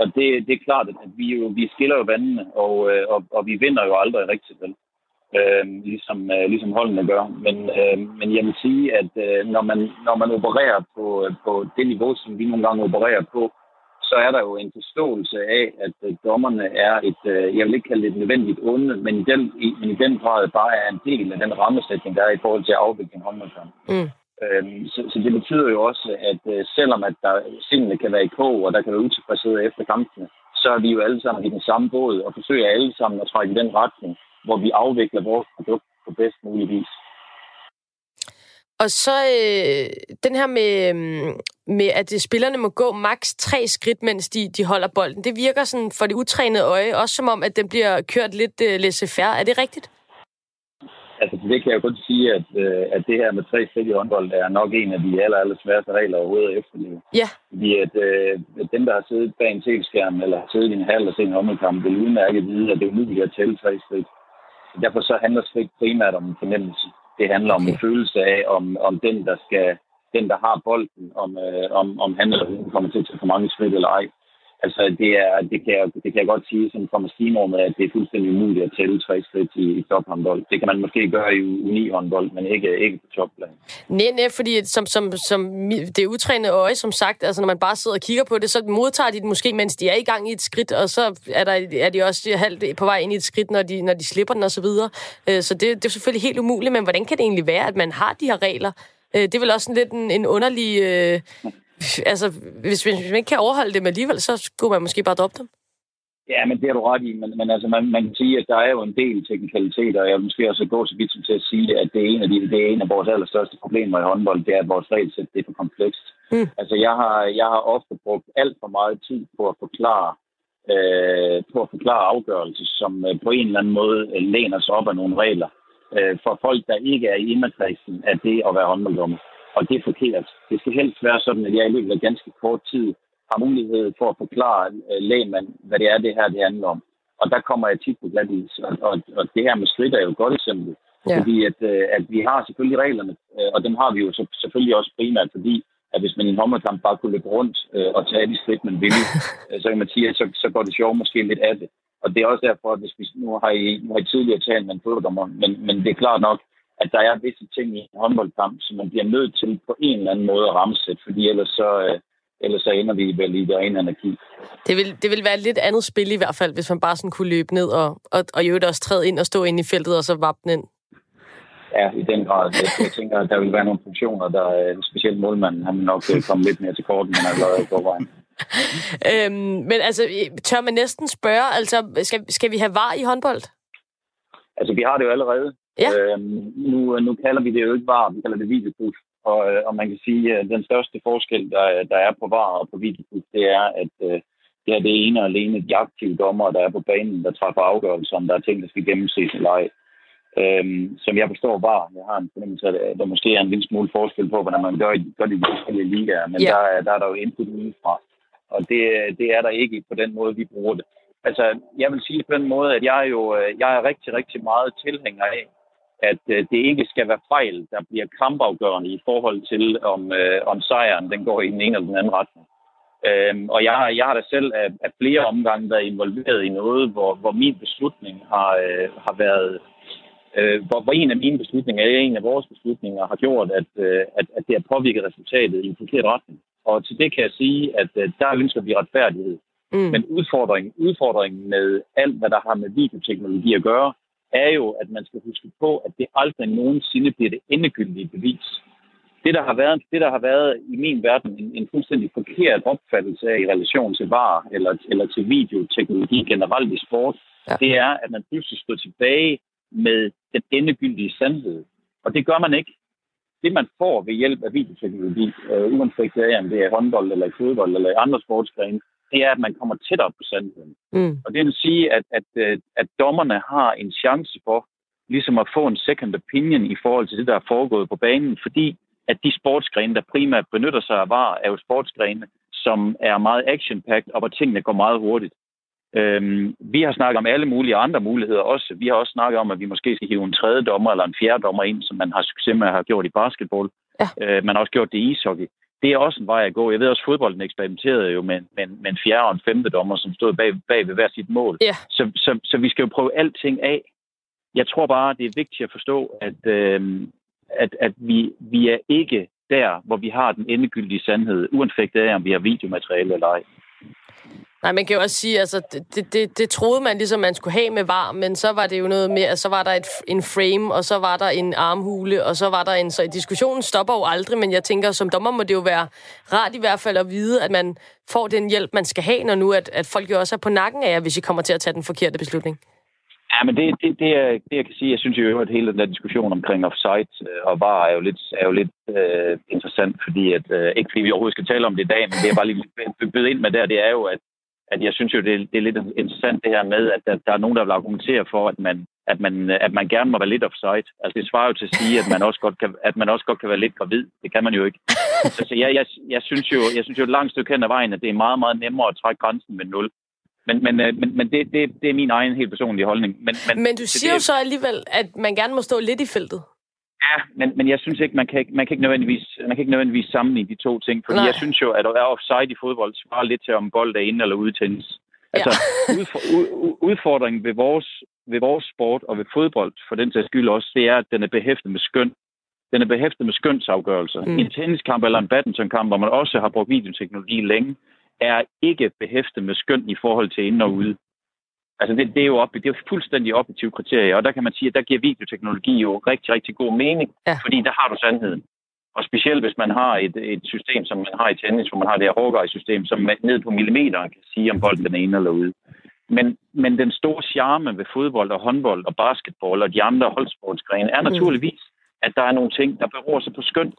Og det er klart, at vi skiller jo vandene, og vi vinder jo aldrig rigtigt vel, ligesom holdene gør. Men jeg vil sige, at når man opererer på det niveau, som vi nogle gange opererer på, så er der jo en forståelse af, at dommerne er et, jeg vil ikke kalde det et nødvendigt onde, men i den grad bare er en del af den rammesætning, der er i forhold til at afvikle en håndboldkamp. Mm. Så det betyder jo også, at selvom at der sindene kan være i kog, og der kan være utilfredshed efter kampene, så er vi jo alle sammen i den samme båd, og forsøger alle sammen at trække i den retning, hvor vi afvikler vores produkt på bedst mulig vis. Og så den her med, at spillerne må gå maks 3 skridt, mens de holder bolden. Det virker sådan for det utrænede øje, også som om, at den bliver kørt lidt laissez-faire. Er det rigtigt? Altså, det kan jeg godt sige, at det her med 3 skridt i håndbold er nok en af de allersværeste regler overhovedet at efterleve. Ja. Fordi at dem, der har siddet bag en tv-skærm eller siddet i en halv og set en håndboldkamp, vil udmærket vide, at det er umuligt at tælle 3 skridt. Derfor så handler skridt primært om en fornemmelse. Det handler om en følelse af, om den, der har bolden, om han eller hun kommer til at tage for mange skridt eller ej. Altså, det kan jeg godt sige, som kommer stigmordet, at det er fuldstændig umuligt at tælle 3 skridt i tophåndbold. Det kan man måske gøre i unihåndbold, men ikke på topplan. Nej, fordi som det utrænede øje, som sagt, altså når man bare sidder og kigger på det, så modtager de det måske, mens de er i gang i et skridt, og så er de også halvt på vej ind i et skridt, når de slipper den og så videre. Så det er selvfølgelig helt umuligt, men hvordan kan det egentlig være, at man har de her regler? Det er vel også lidt en underlig... Altså, hvis man ikke kan overholde dem alligevel, så skulle man måske bare droppe dem. Ja, men det er du ret i. Men altså, man kan sige, at der er jo en del teknikaliteter, og jeg vil måske også gå så vidt som til at sige, at det er en af vores allerstørste problemer i håndbold, det er, at vores regelsæt er for komplekst. Altså, jeg har ofte brugt alt for meget tid på at forklare, afgørelser, som på en eller anden måde læner sig op af nogle regler for folk, der ikke er i inderkredsen af det at være håndbolddommer. Og det er forkert. Det skal helst være sådan, at jeg i løbet af ganske kort tid har mulighed for at forklare lægmand, hvad det er, det handler om. Og der kommer jeg tit på glat is. Og det her med skridt er jo et godt eksempel. Ja. Fordi at vi har selvfølgelig reglerne, og dem har vi jo selvfølgelig også primært, fordi at hvis man i en håndboldkamp bare kunne løbe rundt og tage de skridt, man ville, så kan man sige, at så går det sjovt måske lidt af det. Og det er også derfor, at hvis vi nu har I tidligere talt med en fodbolddommer, men det er klart nok, at der er visse ting i en håndboldkamp, som man bliver nødt til på en eller anden måde at ramsætte, fordi ellers så ender vi vel i der ene anarki. Det vil være et lidt andet spil i hvert fald, hvis man bare sådan kunne løbe ned og i øvrigt også træde ind og stå ind i feltet og så vappe ind. Ja, i den grad. Jeg tænker, at der vil være nogle funktioner, der specielt målmanden, han vil nok komme lidt mere til korten, end han lader i forvejen. Men altså, tør man næsten spørge, altså, skal vi have VAR i håndbold? Altså, vi har det jo allerede. Ja. Nu kalder vi det jo ikke VAR, vi kalder det videopush. Og man kan sige, at den største forskel, der er på VAR og på videopush, det er, at det er det ene og alene de aktive dommere, der er på banen, der træffer afgørelser, om der er ting, der skal gennemses eller ej. Som jeg forstår bare, jeg har en fornemmelse af, at der måske er en lille smule forskel på, hvordan man gør det i de forskellige ligaer, men yeah. der er der jo input udefra, og det er der ikke på den måde, vi bruger det. Altså, jeg vil sige på den måde, at jeg er rigtig, rigtig meget tilhænger af, at det ikke skal være fejl, der bliver kampafgørende i forhold til, om sejren den går i den ene eller den anden retning. Og jeg har da selv af flere omgange været involveret i noget, hvor min beslutning har været... Hvor en af mine beslutninger, eller en af vores beslutninger, har gjort, at det har påvirket resultatet i en forkert retning. Og til det kan jeg sige, at der ønsker vi retfærdighed. Men udfordringen med alt, hvad der har med videoteknologi at gøre, er jo, at man skal huske på, at det aldrig nogensinde bliver det endegyldige bevis. Det, der har været i min verden en fuldstændig forkert opfattelse af i relation til VAR eller til videoteknologi generelt i sport, ja. Det er, at man pludselig står tilbage med den endegyldige sandhed. Og det gør man ikke. Det, man får ved hjælp af videoteknologi, uanset om det er håndbold, eller i fodbold, eller i andre sportsgrene, det er, at man kommer tættere på sandheden. Og det vil sige, at dommerne har en chance for ligesom at få en second opinion i forhold til det, der er foregået på banen, fordi at de sportsgrene, der primært benytter sig af VAR, er jo sportsgrene, som er meget action-packed, og hvor tingene går meget hurtigt. Vi har snakket om alle mulige andre muligheder også. Vi har også snakket om, at vi måske skal hive en tredje dommer eller en fjerde dommer ind, som man har succes med at have gjort i basketball. Ja. Man har også gjort det i ishockey. Det er også en vej at gå. Jeg ved også, at fodbolden eksperimenterede jo med en fjerde og en femte dommer, som stod bag ved hver sit mål. Ja. Så vi skal jo prøve alting af. Jeg tror bare, det er vigtigt at forstå, at vi er ikke der, hvor vi har den endegyldige sandhed, uanset af, om vi har videomateriale eller ej. Nej, man kan jo også sige, altså det troede man ligesom, man skulle have med VAR, men så var det jo noget mere, så var der en frame, og så var der en armhule, og så var der en... Så diskussionen stopper jo aldrig, men jeg tænker, som dommer må det jo være rart i hvert fald at vide, at man får den hjælp, man skal have, når nu at folk jo også er på nakken af jer, hvis I kommer til at tage den forkerte beslutning. Ja, men det jeg kan sige, jeg synes jo, at hele den der diskussion omkring offside og VAR er jo lidt interessant, fordi at, ikke fordi vi overhovedet skal tale om det i dag, men det jeg bare lige byde ind med der, det er jo, at jeg synes jo, det er lidt interessant det her med, at der er nogen, der vil argumentere for, at man gerne må være lidt offside. Altså det svarer jo til at sige, at man også godt kan, være lidt gravid. Det kan man jo ikke. Altså jeg synes jo et langt stykke hen ad vejen, at det er meget, meget nemmere at trække grænsen med 0. Men det er min egen helt personlige holdning. Men du siger jo så alligevel, at man gerne må stå lidt i feltet. Ja, men jeg synes ikke, man kan ikke nødvendigvis sammenligne de to ting, fordi jeg synes jo, at at være offside i fodbold svarer lidt til, om bold er inde eller ude i tennis. Altså, ja. Udfordringen ved vores sport og ved fodbold, for den sags skyld også, det er, at den er behæftet med skøn. Den er behæftet med skønsafgørelser. I en tenniskamp eller en badmintonkamp, hvor man også har brugt videoteknologi længe, er ikke behæftet med skøn i forhold til inde og ude. Altså det er jo fuldstændig objektive kriterier, og der kan man sige, at der giver videoteknologi jo rigtig, rigtig god mening, ja. Fordi der har du sandheden. Og specielt hvis man har et system, som man har i tennis, hvor man har det her Hawkeye-system, som man ned på millimeter kan sige, om bolden er inde eller ude. Men den store charme ved fodbold og håndbold og basketball og de andre holdsportsgrene er naturligvis, at der er nogle ting, der beror sig på skøn.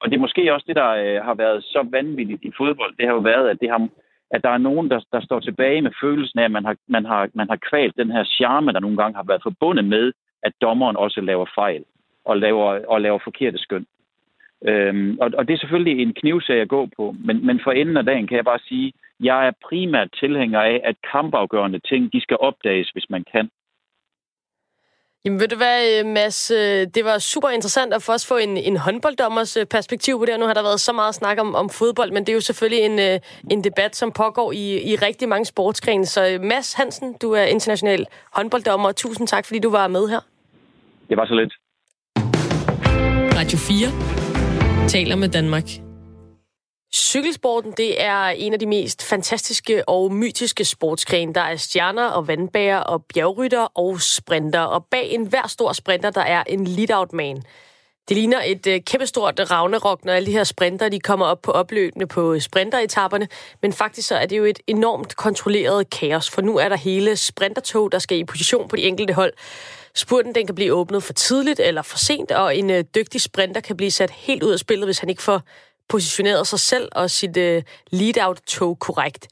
Og det er måske også det, der har været så vanvittigt i fodbold. Det har jo været, at der er nogen, der står tilbage med følelsen af, at man har kvalt den her charme, der nogle gange har været forbundet med, at dommeren også laver fejl og laver forkerte skøn. Og det er selvfølgelig en knivsag at gå på, men for enden af dagen kan jeg bare sige, at jeg er primært tilhænger af, at kampafgørende ting, de skal opdages, hvis man kan. Jamen ved du hvad, Mads, det var super interessant at også få en håndbolddommers perspektiv på det, og nu har der været så meget snak om fodbold, men det er jo selvfølgelig en debat, som pågår i rigtig mange sportsgrene. Så Mads Hansen, du er international håndbolddommer, og tusind tak, fordi du var med her. Det var så lidt. Radio 4 taler med Danmark. Cykelsporten, det er en af de mest fantastiske og mytiske sportsgrene. Der er stjerner og vandbærer og bjergrytter og sprinter. Og bag enhver stor sprinter, der er en lead-out man. Det ligner et kæmpestort ragnarok, når alle de her sprinter, de kommer op på opløbene på sprinteretapperne. Men faktisk så er det jo et enormt kontrolleret kaos, for nu er der hele sprintertog, der skal i position på de enkelte hold. Spurten den kan blive åbnet for tidligt eller for sent, og en dygtig sprinter kan blive sat helt ud af spillet, hvis han ikke får positioneret sig selv og sit lead-out-tog korrekt.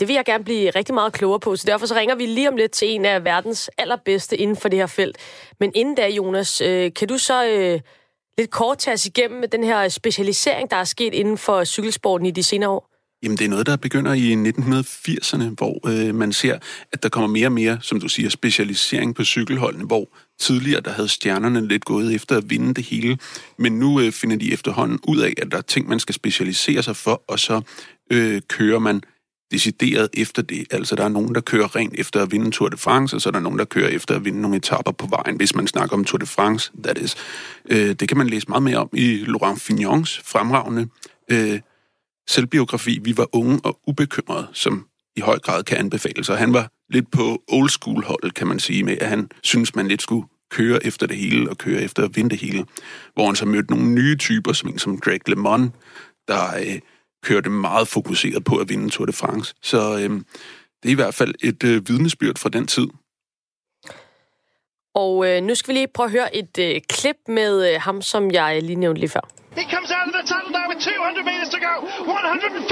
Det vil jeg gerne blive rigtig meget klogere på, så derfor så ringer vi lige om lidt til en af verdens allerbedste inden for det her felt. Men inden da, Jonas, kan du så lidt kort tage os igennem med den her specialisering, der er sket inden for cykelsporten i de senere år? Jamen, det er noget, der begynder i 1980'erne, hvor man ser, at der kommer mere og mere, som du siger, specialisering på cykelholdene, hvor tidligere, der havde stjernerne lidt gået efter at vinde det hele, men nu finder de efterhånden ud af, at der er ting, man skal specialisere sig for, og så kører man decideret efter det. Altså, der er nogen, der kører rent efter at vinde Tour de France, og så er der nogen, der kører efter at vinde nogle etaper på vejen, hvis man snakker om Tour de France, that is. Det kan man læse meget mere om i Laurent Fignons fremragende selvbiografi, Vi var unge og ubekymrede, som i høj grad kan anbefales. Og han var lidt på old school holdet, kan man sige, med at han synes man lidt skulle køre efter det hele og køre efter at vinde det hele. Hvor han så mødte nogle nye typer, som Greg LeMond, der kørte meget fokuseret på at vinde Tour de France. Så det er i hvert fald et vidnesbyrd fra den tid. Og nu skal vi lige prøve at høre et klip med ham, som jeg lige nævnte lige før. He comes out of the tunnel now with 200 metres to go. 150.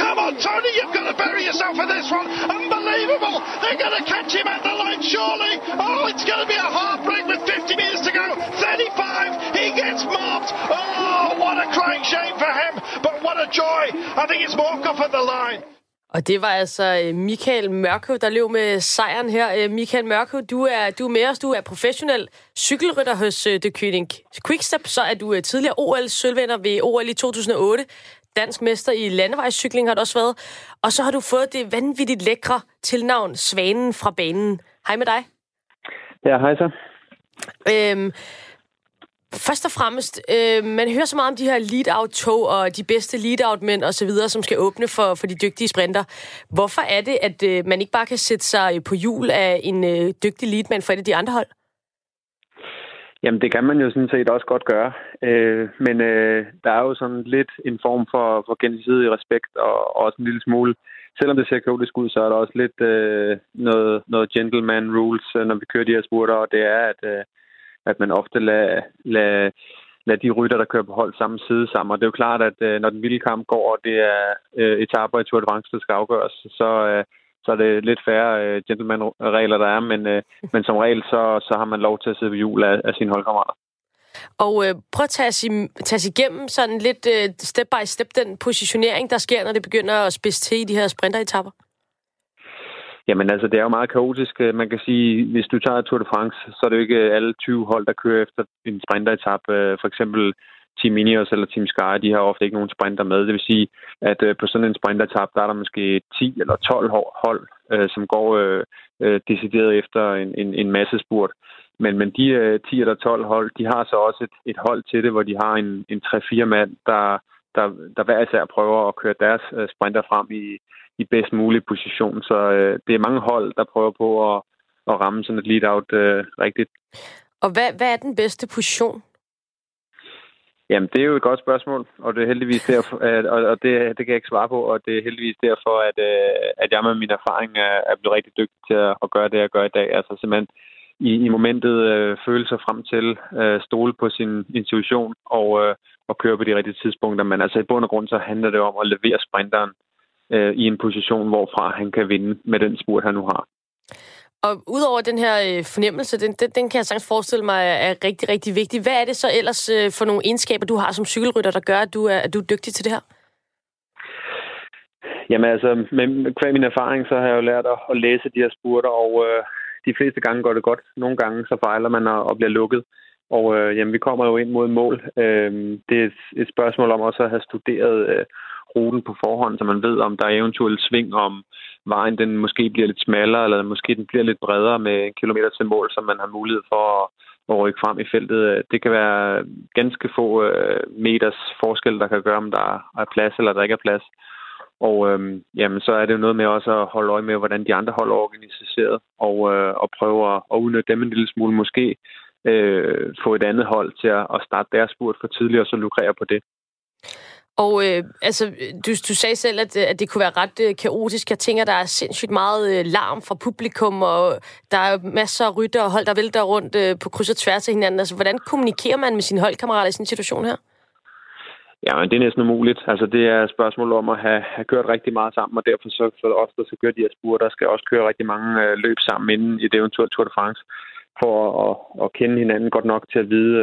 Come on, Tony, you've got to bury yourself for this one. Unbelievable. They're going to catch him at the line, surely. Oh, it's going to be a heartbreak with 50 metres to go. 35. He gets marked. Oh, what a crying shame for him. But what a joy. I think it's Morkov at the line. Og det var altså Michael Mørkøv, der løb med sejren her. Michael Mørkøv, du er med os. Du er professionel cykelrytter hos Deceuninck Quickstep. Så er du tidligere OL-sølvvinder ved OL i 2008. Dansk mester i landevejscykling har du også været. Og så har du fået det vanvittigt lækre tilnavn Svanen fra banen. Hej med dig. Ja, hej så. Først og fremmest, man hører så meget om de her lead-out-tog og de bedste lead-out-mænd osv., som skal åbne for de dygtige sprinter. Hvorfor er det, at man ikke bare kan sætte sig på hjul af en dygtig lead-mand fra et af de andre hold? Jamen, det kan man jo sådan set også godt gøre. Men der er jo sådan lidt en form for gensidig respekt og også en lille smule. Selvom det ser kaotisk ud, så er der også lidt noget gentleman rules, når vi kører de her spurter, og det er, at at man ofte lader de rytter, der kører på hold samme side sammen. Og det er jo klart, at når den vilde kamp går, og det er etaper i Tour de France, der skal afgøres, så er det lidt færre gentleman-regler, der er. Men som regel, så har man lov til at sidde ved hjul af sine holdkammerater. Og prøv at tage sig igennem sådan lidt step by step den positionering, der sker, når det begynder at spidse til i de her sprinteretapper. Jamen altså, det er jo meget kaotisk. Man kan sige, hvis du tager Tour de France, så er det jo ikke alle 20 hold, der kører efter en sprinteretap. For eksempel Team Ineos eller Team Sky, de har ofte ikke nogen sprinter med. Det vil sige, at på sådan en sprinteretap, der er der måske 10 eller 12 hold, som går decideret efter en masse spurt. Men de 10 eller 12 hold, de har så også et hold til det, hvor de har en 3-4 mand, der hver især prøver at køre deres sprinter frem i bedst mulig position. Så det er mange hold, der prøver på at ramme sådan et lead-out rigtigt. Og hvad er den bedste position? Jamen, det er jo et godt spørgsmål, og det er heldigvis derfor, og det kan jeg ikke svare på, og det er heldigvis derfor, at jeg med min erfaring er blevet rigtig dygtig til at gøre det, jeg gør i dag. Altså simpelthen i momentet føle sig frem til, stole på sin intuition og køre på de rigtige tidspunkter. Men altså i bund og grund så handler det om at levere sprinteren i en position, hvorfra han kan vinde med den spurt, han nu har. Og udover den her fornemmelse, den kan jeg sagtens forestille mig er rigtig, rigtig vigtig. Hvad er det så ellers for nogle egenskaber, du har som cykelrytter, der gør, at du er dygtig til det her? Jamen altså, med min erfaring, så har jeg jo lært at læse de her spurter, og de fleste gange går det godt. Nogle gange så fejler man og bliver lukket, og vi kommer jo ind mod mål. Det er et spørgsmål om også at have studeret ruten på forhånd, så man ved, om der er eventuelt sving, om vejen den måske bliver lidt smallere, eller måske den bliver lidt bredere med en kilometer til mål, så man har mulighed for at rykke frem i feltet. Det kan være ganske få meters forskel, der kan gøre, om der er plads eller der ikke er plads. Og så er det jo noget med også at holde øje med, hvordan de andre hold er organiseret, og prøve at udnytte dem en lille smule, måske få et andet hold til at starte deres spurt for tidligere, og så lukrere på det. Og du sagde selv, at det kunne være ret kaotisk. Jeg tænker, der er sindssygt meget larm fra publikum, og der er masser af rytter og hold, der vælter rundt på kryds og tværs af hinanden. Altså, hvordan kommunikerer man med sine holdkammerater i sådan en situation her? Jamen, det er næsten umuligt. Altså, det er et spørgsmål om at have kørt rigtig meget sammen, og derfor så også, der skal køre de her spurter, der skal også køre rigtig mange løb sammen inden i det eventuelle Tour de France, for at kende hinanden godt nok til at vide,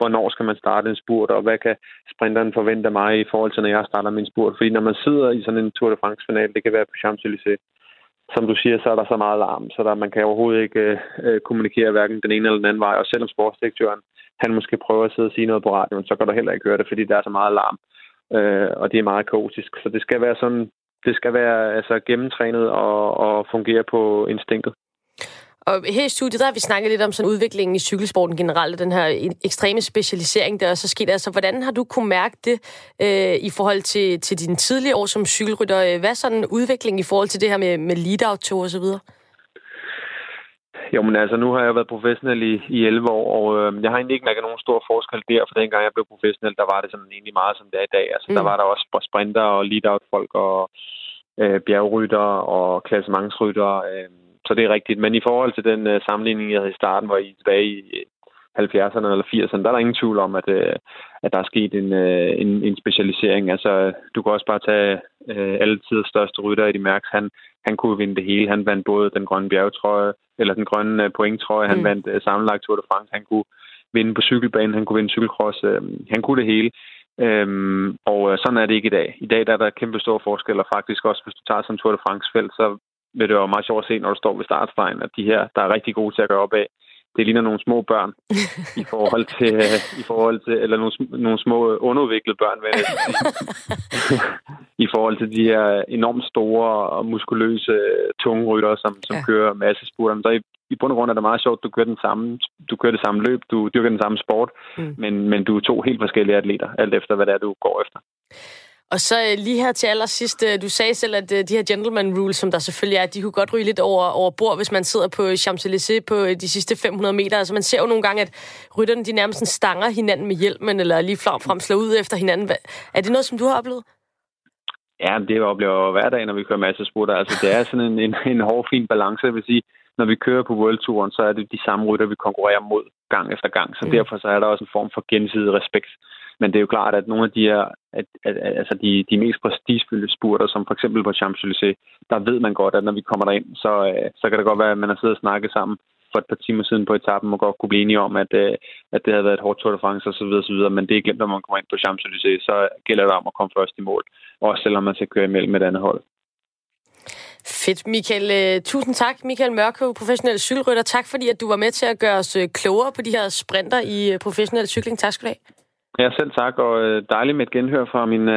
hvornår skal man starte en spurt, og hvad kan sprinteren forvente af mig i forhold til, når jeg starter min spurt. Fordi når man sidder i sådan en Tour de France-finale, det kan være på Champs-Élysées, som du siger, så er der så meget larm, så man kan overhovedet ikke kommunikere hverken den ene eller den anden vej. Og selvom sportsdirektøren, han måske prøver at sidde og sige noget på radioen, så kan du heller ikke høre det, fordi der er så meget larm, og det er meget kaotisk. Så det skal være sådan, det skal være altså gennemtrænet og fungere på instinktet. Og her i studiet, der har vi snakket lidt om sådan udviklingen i cykelsporten generelt, og den her ekstreme specialisering, der også er sket. Altså, hvordan har du kunne mærke det i forhold til dine tidlige år som cykelrytter? Hvad er sådan en udvikling i forhold til det her med lead-out-tour og så videre? Jo, men altså, nu har jeg været professionel i 11 år, og jeg har egentlig ikke mærket nogen stor forskel der, for dengang jeg blev professionel, der var det sådan egentlig meget, som det er i dag. Altså, der var der også sprinter og lead-out-folk og bjergrytter og klassementsrytter. Så det er rigtigt, men i forhold til den sammenligning, jeg havde i starten, hvor I tilbage i 70'erne eller 80'erne, der er der ingen tvivl om, at der er sket en specialisering. Altså, du kan også bare tage alle tiders største rytter, Eddy Merckx. Han kunne vinde det hele. Han vandt både den grønne bjergetrøje, eller den grønne pointtrøje. Han vandt sammenlagt Tour de France. Han kunne vinde på cykelbanen. Han kunne vinde cykelcross. Han kunne det hele. Og sådan er det ikke i dag. I dag der er der kæmpe store forskelle, og faktisk også, hvis du tager sådan Tour de France-felt, så vil det jo meget sjovt at se, når du står ved startstregen, at de her, der er rigtig gode til at gøre op af, det ligner nogle små børn i forhold til eller nogle små underudviklede børn, i forhold til de her enormt store og muskuløse tunge rytter, som kører masse spurter. Så i bund og grund er det meget sjovt, du kører det samme løb, du dyrker den samme sport, men du er to helt forskellige atleter, alt efter hvad det er, du går efter. Og så lige her til allersidst, du sagde selv, at de her gentleman rules, som der selvfølgelig er, de kunne godt ryge lidt over bord, hvis man sidder på Champs-Élysées på de sidste 500 meter. Altså man ser jo nogle gange, at rytterne de nærmest stanger hinanden med hjelmen, eller lige frem slår ud efter hinanden. Er det noget, som du har oplevet? Ja, det oplever hver dag, når vi kører masse spurter. Altså det er sådan en hård, fin balance, jeg vil sige. Når vi kører på Worldtouren, så er det de samme rytter, vi konkurrerer mod gang efter gang. Så derfor så er der også en form for gensidig respekt. Men det er jo klart, at nogle af de her, altså de mest prestigefyldte spurter, som for eksempel på Champs-Élysées, der ved man godt, at når vi kommer derind, så kan det godt være, at man har siddet og snakket sammen for et par timer siden på etappen, og godt kunne blive enige om, at det havde været et hårdt Tour de France osv., men det er glemt, når man kommer ind på Champs-Élysées, så gælder det om at komme først i mål, også selvom man skal køre imellem et andet hold. Fedt, Michael. Tusind tak, Michael Mørkøv, professionel cykelrytter. Tak fordi, at du var med til at gøre os klogere på de her sprinter i professionel cykling. Tak skal du have. Ja, selv tak, og dejligt med et genhør fra min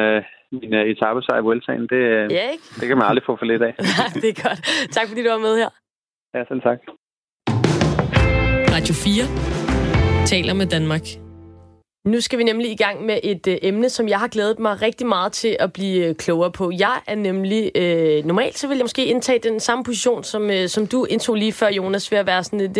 etapesejr i Vueltaen. Det kan man aldrig få for lidt af. Nej, det er godt. Tak fordi du var med her. Ja, selv tak. Radio 4 taler med Danmark. Nu skal vi nemlig i gang med et emne, som jeg har glædet mig rigtig meget til at blive klogere på. Jeg er nemlig, normalt så vil jeg måske indtage den samme position, som du indtog lige før, Jonas, ved at være sådan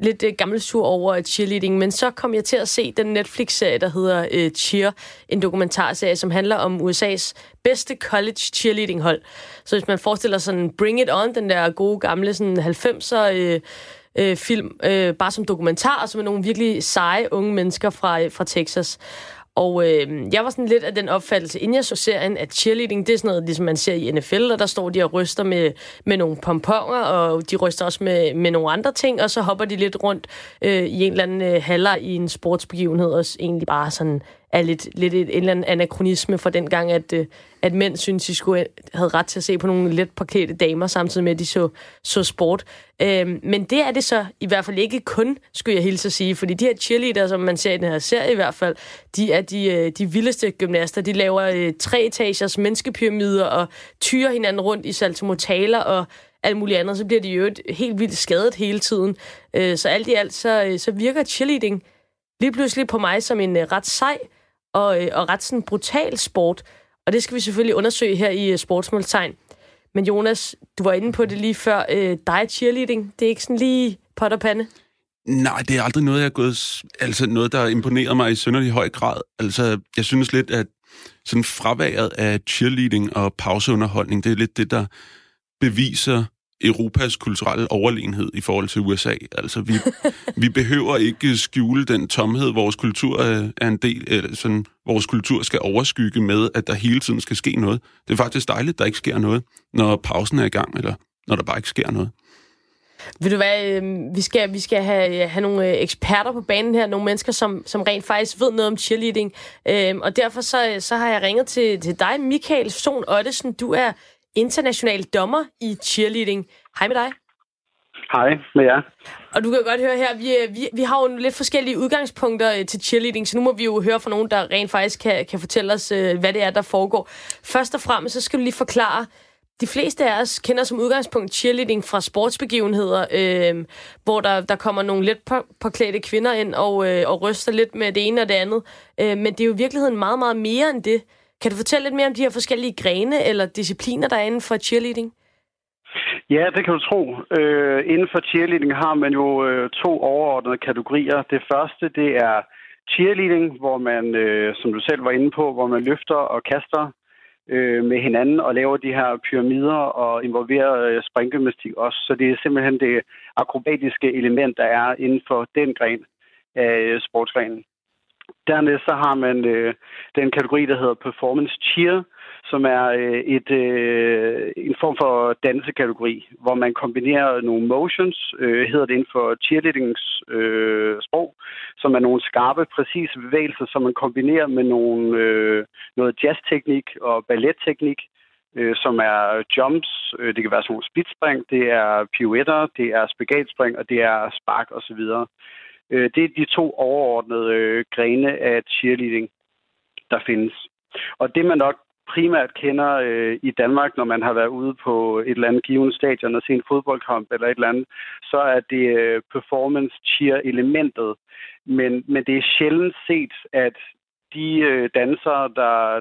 lidt gammelsur over cheerleading, men så kom jeg til at se den Netflix-serie, der hedder Cheer, en dokumentarserie, som handler om USA's bedste college cheerleading-hold. Så hvis man forestiller sådan Bring It On, den der gode gamle sådan 90'er film, bare som dokumentarer, som er nogle virkelig seje unge mennesker fra Texas. Og jeg var sådan lidt af den opfattelse, inden jeg så serien, at cheerleading, det er sådan noget, ligesom man ser i NFL, og der står de og ryster med nogle pomponger, og de ryster også med nogle andre ting, og så hopper de lidt rundt i en eller anden haller i en sportsbegivenhed, og egentlig bare sådan er lidt en eller anden anachronisme fra dengang, at mænd synes, de havde ret til at se på nogle let parkerede damer, samtidig med, at de så sport. Men det er det så i hvert fald ikke kun, skulle jeg hilse at sige, fordi de her cheerleadere, som man ser i den her serie i hvert fald, de er de vildeste gymnaster. De laver 3-etagers menneskepyramider og tyrer hinanden rundt i saltomotaler og alt muligt andet. Så bliver de jo helt vildt skadet hele tiden. Så alt i alt, så virker cheerleading lige pludselig på mig som en ret sej og ret sådan brutal sport. Og det skal vi selvfølgelig undersøge her i Sportsmålstegn. Men Jonas, du var inde på det lige før. Dig cheerleading, det er ikke sådan lige pot og pande? Nej, det er aldrig noget, jeg er gået... Altså noget, der imponerer mig i synderlig høj grad. Altså, jeg synes lidt, at sådan fraværet af cheerleading og pauseunderholdning, det er lidt det, der beviser Europas kulturelle overlegenhed i forhold til USA. Altså, vi behøver ikke skjule den tomhed, vores kultur er en del, eller sådan, vores kultur skal overskygge med, at der hele tiden skal ske noget. Det er faktisk dejligt, der ikke sker noget, når pausen er i gang, eller når der bare ikke sker noget. Ved du hvad, vi skal have nogle eksperter på banen her, nogle mennesker, som rent faktisk ved noget om cheerleading, og derfor så har jeg ringet til dig, Michael Sohn-Ottesen. Du er international dommer i cheerleading. Hej med dig. Hej med jer. Og du kan jo godt høre her, vi har jo lidt forskellige udgangspunkter til cheerleading, så nu må vi jo høre fra nogen, der rent faktisk kan fortælle os, hvad det er, der foregår. Først og fremmest, så skal du lige forklare, de fleste af os kender som udgangspunkt cheerleading fra sportsbegivenheder, hvor der kommer nogle lidt påklædte kvinder ind og ryster lidt med det ene og det andet. Men det er jo i virkeligheden meget, meget mere end det. Kan du fortælle lidt mere om de her forskellige grene eller discipliner, der er inden for cheerleading? Ja, det kan du tro. Inden for cheerleading har man jo to overordnede kategorier. Det første, det er cheerleading, hvor man, som du selv var inde på, hvor man løfter og kaster med hinanden og laver de her pyramider og involverer springgymnastik også. Så det er simpelthen det akrobatiske element, der er inden for den gren af sportsgrenen. Dernæst så har man den kategori, der hedder Performance Cheer, som er en form for dansekategori, hvor man kombinerer nogle motions, hedder det inden for cheerleadings sprog, som er nogle skarpe, præcise bevægelser, som man kombinerer med noget jazzteknik og balletteknik, som er jumps, det kan være sådan nogle spidspring, det er pirouetter, det er spagatspring, og det er spark osv. Det er de to overordnede grene af cheerleading, der findes. Og det, man nok primært kender i Danmark, når man har været ude på et eller andet given stadion og set en fodboldkamp eller et eller andet, så er det performance cheer-elementet. Men det er sjældent set, at de dansere,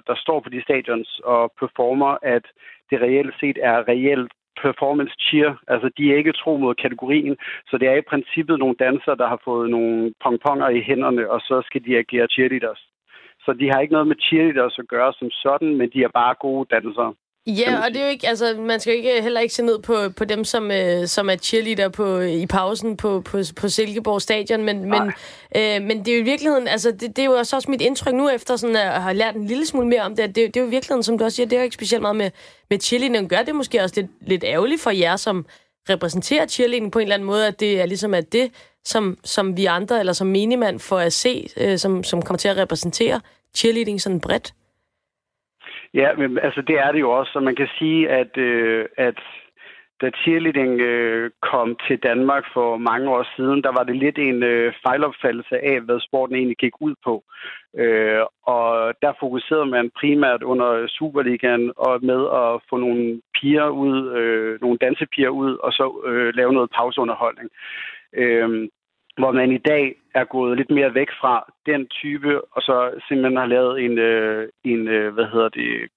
der står på de stadions og performer, at det reelt set er reelt performance cheer, altså de er ikke tro mod kategorien, så det er i princippet nogle dansere, der har fået nogle pongponger i hænderne, og så skal de agere cheerleaders. Så de har ikke noget med cheerleaders at gøre som sådan, men de er bare gode dansere. Ja, og det er jo ikke, altså man skal jo heller ikke se ned på dem, som er cheerleader i pausen på Silkeborg Stadion, men det er jo i virkeligheden, altså det er jo også mit indtryk nu efter sådan at have lært en lille smule mere om det, at det er jo i virkeligheden, som du også siger, det er jo ikke specielt meget med cheerleading, gør det måske også lidt ærgerligt for jer, som repræsenterer cheerleading på en eller anden måde, at det er ligesom at det, som vi andre eller som minimand får at se, som kommer til at repræsentere cheerleading sådan bredt. Ja, men altså det er det jo også, og man kan sige, at da cheerleading kom til Danmark for mange år siden, der var det lidt en fejlopfattelse af, hvad sporten egentlig gik ud på. Og der fokuserede man primært under Superligaen og med at få nogle piger ud, nogle dansepiger ud, og så lave noget pauseunderholdning. Hvor man i dag er gået lidt mere væk fra den type, og så simpelthen har lavet en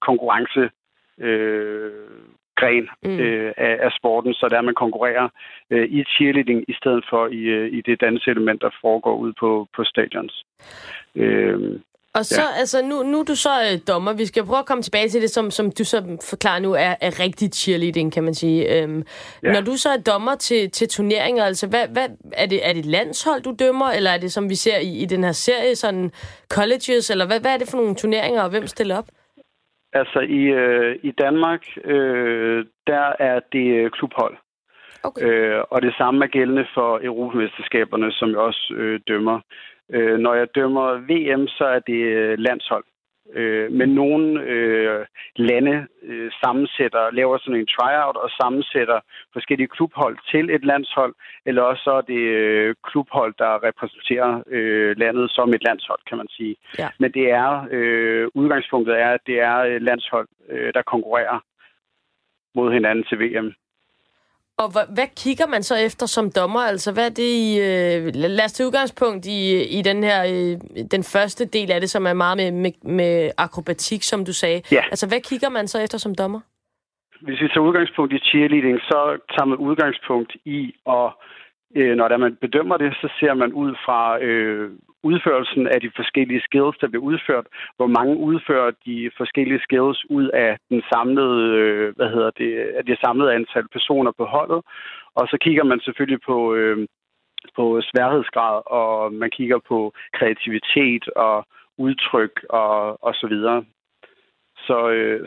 konkurrencegren af sporten, så der man konkurrerer i cheerleading, i stedet for i det danseelement, der foregår ude på stadions. Og så, altså, nu er du så dommer. Vi skal prøve at komme tilbage til det, som du så forklarer nu, er rigtig cheerleading, kan man sige. Når du så er dommer til turneringer, altså, hvad er det landshold, du dømmer, eller er det, som vi ser i den her serie, sådan colleges, eller hvad er det for nogle turneringer, og hvem stiller op? Altså, i Danmark, der er det klubhold. Okay. Og det samme er gældende for europamesterskaberne, som jeg også dømmer. Når jeg dømmer VM, så er det landshold. Men nogle lande laver sådan en tryout og sammensætter forskellige klubhold til et landshold, eller også så er det klubhold, der repræsenterer landet som et landshold, kan man sige. Ja. Men det er udgangspunktet er, at det er landshold, der konkurrerer mod hinanden til VM. Og hvad kigger man så efter som dommer? Altså, hvad er det i... lad os tage udgangspunkt i den her... den første del af det, som er meget med akrobatik, som du sagde. Ja. Altså, hvad kigger man så efter som dommer? Hvis vi tager udgangspunkt i cheerleading, så tager man udgangspunkt i, og når man bedømmer det, så ser man ud fra udførelsen af de forskellige skills, der bliver udført. Hvor mange udfører de forskellige skills ud af den samlede, af det samlede antal personer på holdet. Og så kigger man selvfølgelig på sværhedsgrad, og man kigger på kreativitet og udtryk og så videre.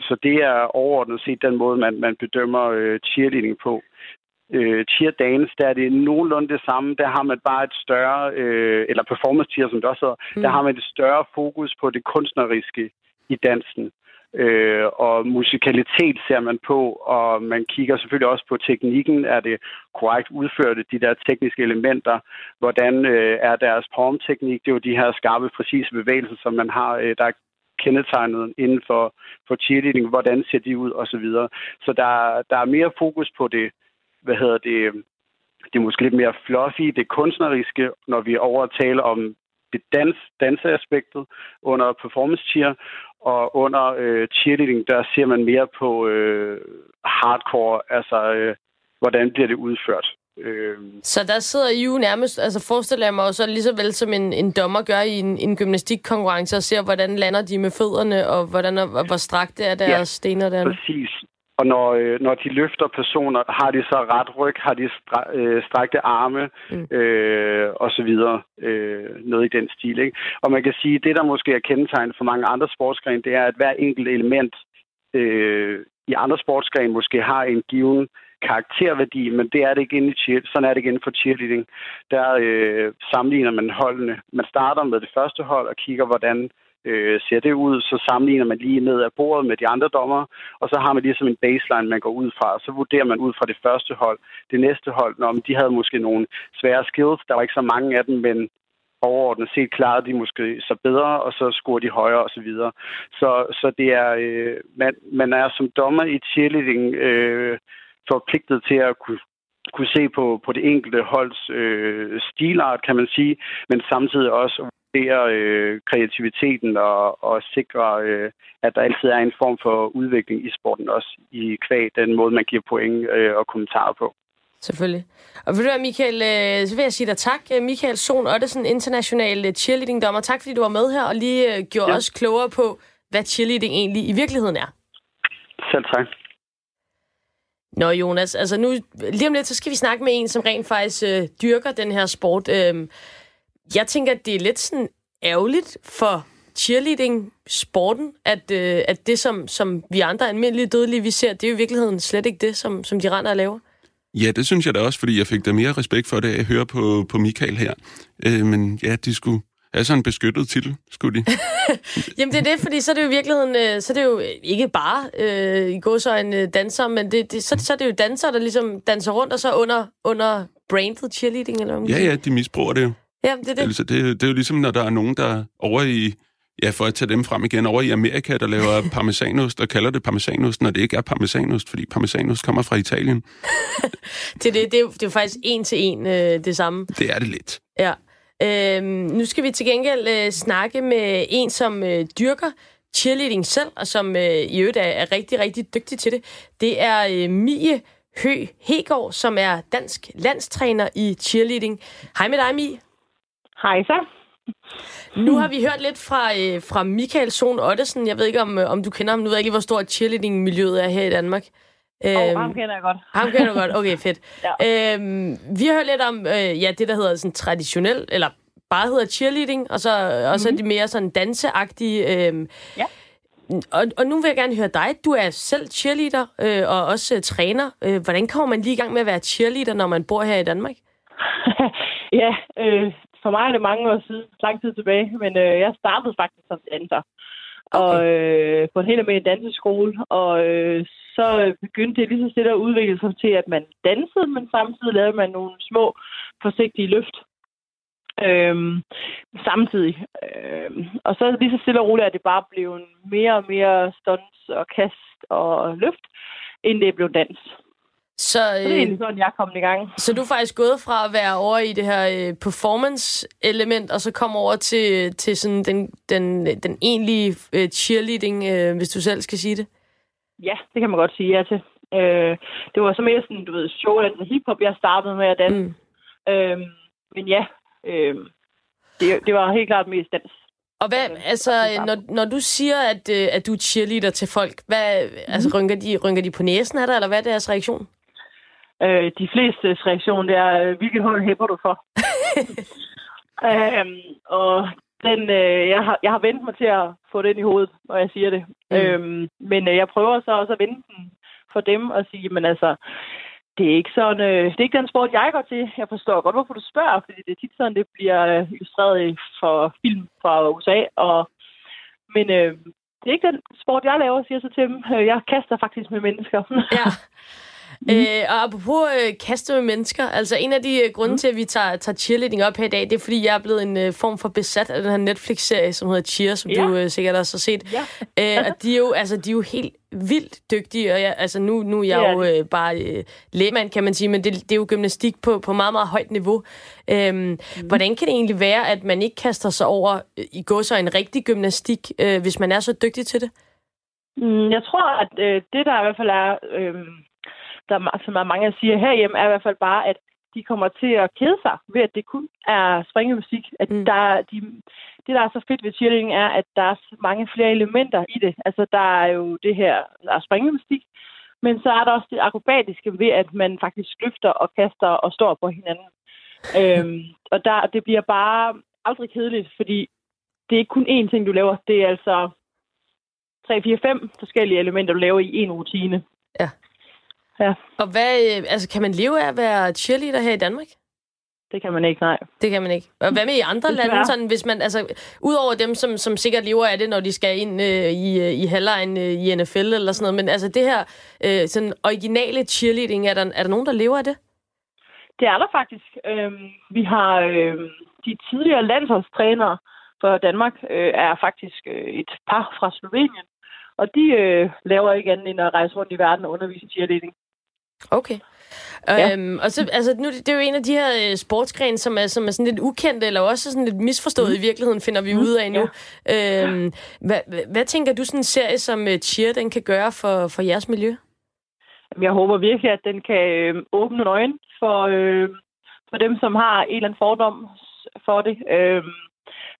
Så det er overordnet set den måde, man bedømmer cheerleading på. Cheer dance, der er det nogenlunde det samme. Der har man bare et større, eller performance cheer, som det også hedder, der har man et større fokus på det kunstneriske i dansen. Og musikalitet ser man på, og man kigger selvfølgelig også på teknikken. Er det korrekt udført, de der tekniske elementer? Hvordan er deres palmteknik? Det er jo de her skarpe, præcise bevægelser, som man har, der er kendetegnet inden for cheerleading. Hvordan ser de ud, og så videre. Så der er mere fokus på det, det er måske lidt mere fluffy, det kunstneriske, når vi overtaler om det danseaspektet under performance cheer, og under cheerleading, der ser man mere på hardcore, altså hvordan bliver det udført. Så der sidder I jo nærmest, altså forestiller jeg mig også lige så vel som en dommer gør i en gymnastikkonkurrence, og ser, hvordan lander de med fødderne, og hvor strakte er deres stener der. Præcis. Og når de løfter personer, har de så ret ryg, har de strakte arme og så videre. Noget i den stil, ikke? Og man kan sige, at det, der måske er kendetegnet for mange andre sportsgrene, det er, at hver enkelt element i andre sportsgrene måske har en given karakterværdi, men det er det ikke inde i cheer. Sådan er det igen for cheerleading. Der sammenligner man holdene. Man starter med det første hold og kigger, hvordan ser det ud, så sammenligner man lige ned ad bordet med de andre dommer, og så har man ligesom en baseline, man går ud fra, og så vurderer man ud fra det første hold, det næste hold, om de havde måske nogle svære skills, der var ikke så mange af dem, men overordnet set klarede de måske så bedre, og så scorer de højere og så videre. Så det er, man er som dommer i cheerleading forpligtet til at kunne se på det enkelte holds stilart, kan man sige, men samtidig også kreativiteten og sikre, at der altid er en form for udvikling i sporten, også i kvæg den måde, man giver point og kommentarer på. Selvfølgelig. Og vil du være, Michael, så vil jeg sige dig tak. Michael Sohn-Ottesen, international cheerleading-dommer. Tak, fordi du var med her og lige gjorde os klogere på, hvad cheerleading egentlig i virkeligheden er. Selv tak. Nå, Jonas, altså nu lige om lidt, så skal vi snakke med en, som rent faktisk dyrker den her sport. Jeg tænker, at det er lidt sådan ærgerligt for cheerleading-sporten, at det, som vi andre almindelige dødelige, vi ser, det er jo i virkeligheden slet ikke det, som de render og laver. Ja, det synes jeg da også, fordi jeg fik da mere respekt for det, at høre på Michael her. Men ja, de skulle have sådan en beskyttet titel, skulle de. Jamen det er det, fordi så er det jo i virkeligheden, så er det jo ikke bare i gåseøjne danser, men så er det jo dansere, der ligesom danser rundt, og så under branded cheerleading eller noget. Ja, de misbruger det jo. Ja, det. Altså, det er jo ligesom, når der er nogen, der over i... Ja, for at tage dem frem igen, over i Amerika, der laver parmesanost og kalder det parmesanost, når det ikke er parmesanost, fordi parmesanost kommer fra Italien. Det er jo faktisk en til en det samme. Det er det lidt. Ja. Nu skal vi til gengæld snakke med en, som dyrker cheerleading selv, og som i øvrigt er rigtig, rigtig dygtig til det. Det er Mie Høgh-Hegård, som er dansk landstræner i cheerleading. Hej med dig, Mie. Hej så. Nu har vi hørt lidt fra Michael Sohn-Ottesen. Jeg ved ikke, om du kender ham. Nu ved jeg ikke, hvor stor cheerleading-miljøet er her i Danmark. Ham kender jeg godt. Ham kender du godt. Okay, fedt. Ja. Vi har hørt lidt om det, der hedder sådan traditionel, eller bare hedder cheerleading, og så også de mere sådan danseagtige. Ja. Og nu vil jeg gerne høre dig. Du er selv cheerleader og også træner. Hvordan kommer man lige i gang med at være cheerleader, når man bor her i Danmark? Ja, for mig er det mange år siden, lang tid tilbage, men jeg startede faktisk som danser. Okay. Og på en helt almindelig danseskole, og så begyndte det lige så stille at udvikle sig til, at man dansede, men samtidig lavede man nogle små, forsigtige løft. Samtidig. Og så lige så stille og roligt, at det bare blev mere og mere stunts og kast og løft, inden det blev dans. Så det er egentlig sådan, jeg kom i gang. Så du er faktisk gået fra at være over i det her performance-element, og så kom over til sådan den egentlige cheerleading, hvis du selv skal sige det? Ja, det kan man godt sige ja til. Det var så mere sådan, du ved, showland og hiphop, jeg startede med at danse. Men ja, det var helt klart mest dans. Og hvad, altså, når du siger, at du cheerleader til folk, hvad, altså, rynker de på næsen af dig, eller hvad er deres reaktion? De flestes reaktion, det er, hvilket hånd hæpper du for? Og jeg har vendt mig til at få den i hovedet, når jeg siger det. Men jeg prøver så også at vende den for dem og sige, men altså, det er ikke sådan, det er ikke den sport, jeg går til. Jeg forstår godt, hvorfor du spørger, fordi det er tit sådan, det bliver illustreret for film fra USA. Men det er ikke den sport, jeg laver, siger så til dem. Jeg kaster faktisk med mennesker. Ja. Og apropos kaste med mennesker, altså en af de grunde til, at vi tager cheerleading op her i dag, det er, fordi jeg er blevet en form for besat af den her Netflix-serie, som hedder Cheer, som du sikkert også har set. Ja. Og de er jo helt vildt dygtige, og nu er jeg jo bare lægmand, kan man sige, men det er jo gymnastik på meget, meget højt niveau. Hvordan kan det egentlig være, at man ikke kaster sig over i gåseøjne en rigtig gymnastik, hvis man er så dygtig til det? Jeg tror, at det der i hvert fald er... som er mange, der siger herhjemme, er i hvert fald bare, at de kommer til at kede sig ved, at det kun er springemusik. At det, der er så fedt ved cheerleading, er, at der er mange flere elementer i det. Altså, der er jo det her, der er springemusik, men så er der også det akrobatiske ved, at man faktisk løfter og kaster og står på hinanden. Og det bliver bare aldrig kedeligt, fordi det er ikke kun én ting, du laver. Det er altså 3-4-5 forskellige elementer, du laver i én rutine. Ja. Ja. Og kan man leve af at være cheerleader her i Danmark? Det kan man ikke, nej. Det kan man ikke. Og hvad med i andre lande? Sådan, hvis man, altså, udover dem, som sikkert lever af det, når de skal ind i halvlejen i NFL eller sådan noget, men altså det her sådan originale cheerleading, er der nogen, der lever af det? Det er der faktisk. Vi har de tidligere landsholdstrænere for Danmark, er faktisk et par fra Slovenien, og de laver ikke andet end at rejse rundt i verden og undervise i cheerleading. Okay. Ja. Og så, altså, nu, det er jo en af de her sportsgrene, som er sådan lidt ukendte, eller også sådan lidt misforstået i virkeligheden, finder vi ud af nu. Ja. Hvad tænker du, sådan en serie som Cheer, den kan gøre for jeres miljø? Jeg håber virkelig, at den kan åbne nogle øjne for dem, som har en eller anden fordom for det.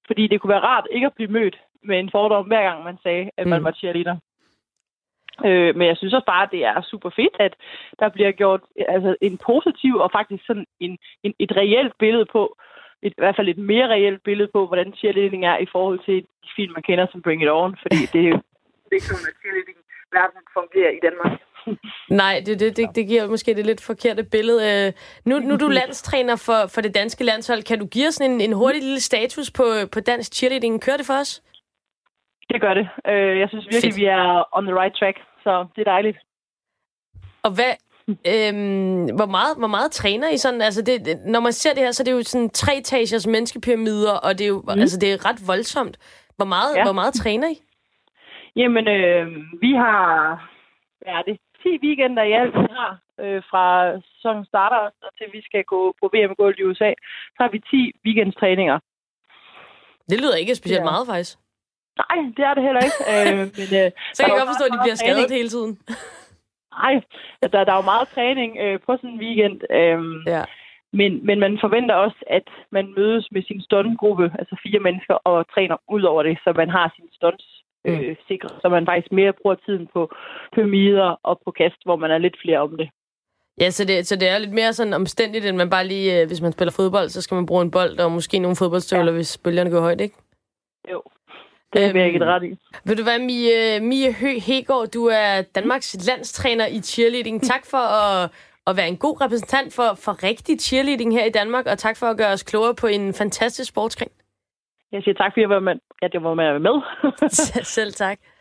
Fordi det kunne være rart ikke at blive mødt med en fordom, hver gang man sagde, at man var cheerleader. Men jeg synes også bare, at det er super fedt, at der bliver gjort altså, en positiv og faktisk sådan et reelt billede på, i hvert fald et mere reelt billede på, hvordan cheerleading er i forhold til de film, man kender som Bring It On, fordi det er jo ikke sådan, at cheerleading-verden fungerer i Danmark. Nej, det giver måske det lidt forkerte billede. Nu er du landstræner for det danske landshold. Kan du give os en hurtig lille status på dansk cheerleading? Kører det for os? Det gør det. Jeg synes virkelig, vi er on the right track, så det er dejligt. Og hvad, hvor meget træner I sådan? Altså det, når man ser det her, så er det jo sådan 3-etagers menneskepyramider, og det er jo altså det er ret voldsomt. Hvor meget træner I? Jamen, vi har 10 weekender i alt, vi har fra sæsonen starter til vi skal gå på VM-gulvet i USA. Så har vi 10 weekendstræninger. Det lyder ikke specielt meget, faktisk. Nej, det er det heller ikke. Men så kan jeg godt forstå, at de bliver skadet hele tiden. Nej, der er jo meget træning på sådan en weekend. Men man forventer også, at man mødes med sin stuntgruppe, altså 4 mennesker, og træner ud over det, så man har sine stunts sikre, så man faktisk mere bruger tiden på pyramider og på kast, hvor man er lidt flere om det. Ja, så det er lidt mere sådan omstændigt, end man bare lige, hvis man spiller fodbold, så skal man bruge en bold og måske nogle fodboldstøvler, hvis bølgerne går højt, ikke? Jo, det er virkelig ret i. Ved du hvad, Mie Høgh-Hegård, du er Danmarks landstræner i cheerleading. Tak for at være en god repræsentant for rigtig cheerleading her i Danmark, og tak for at gøre os klogere på en fantastisk sportsgren. Jeg siger tak, fordi jeg var med. Ja, det var med. Selv tak.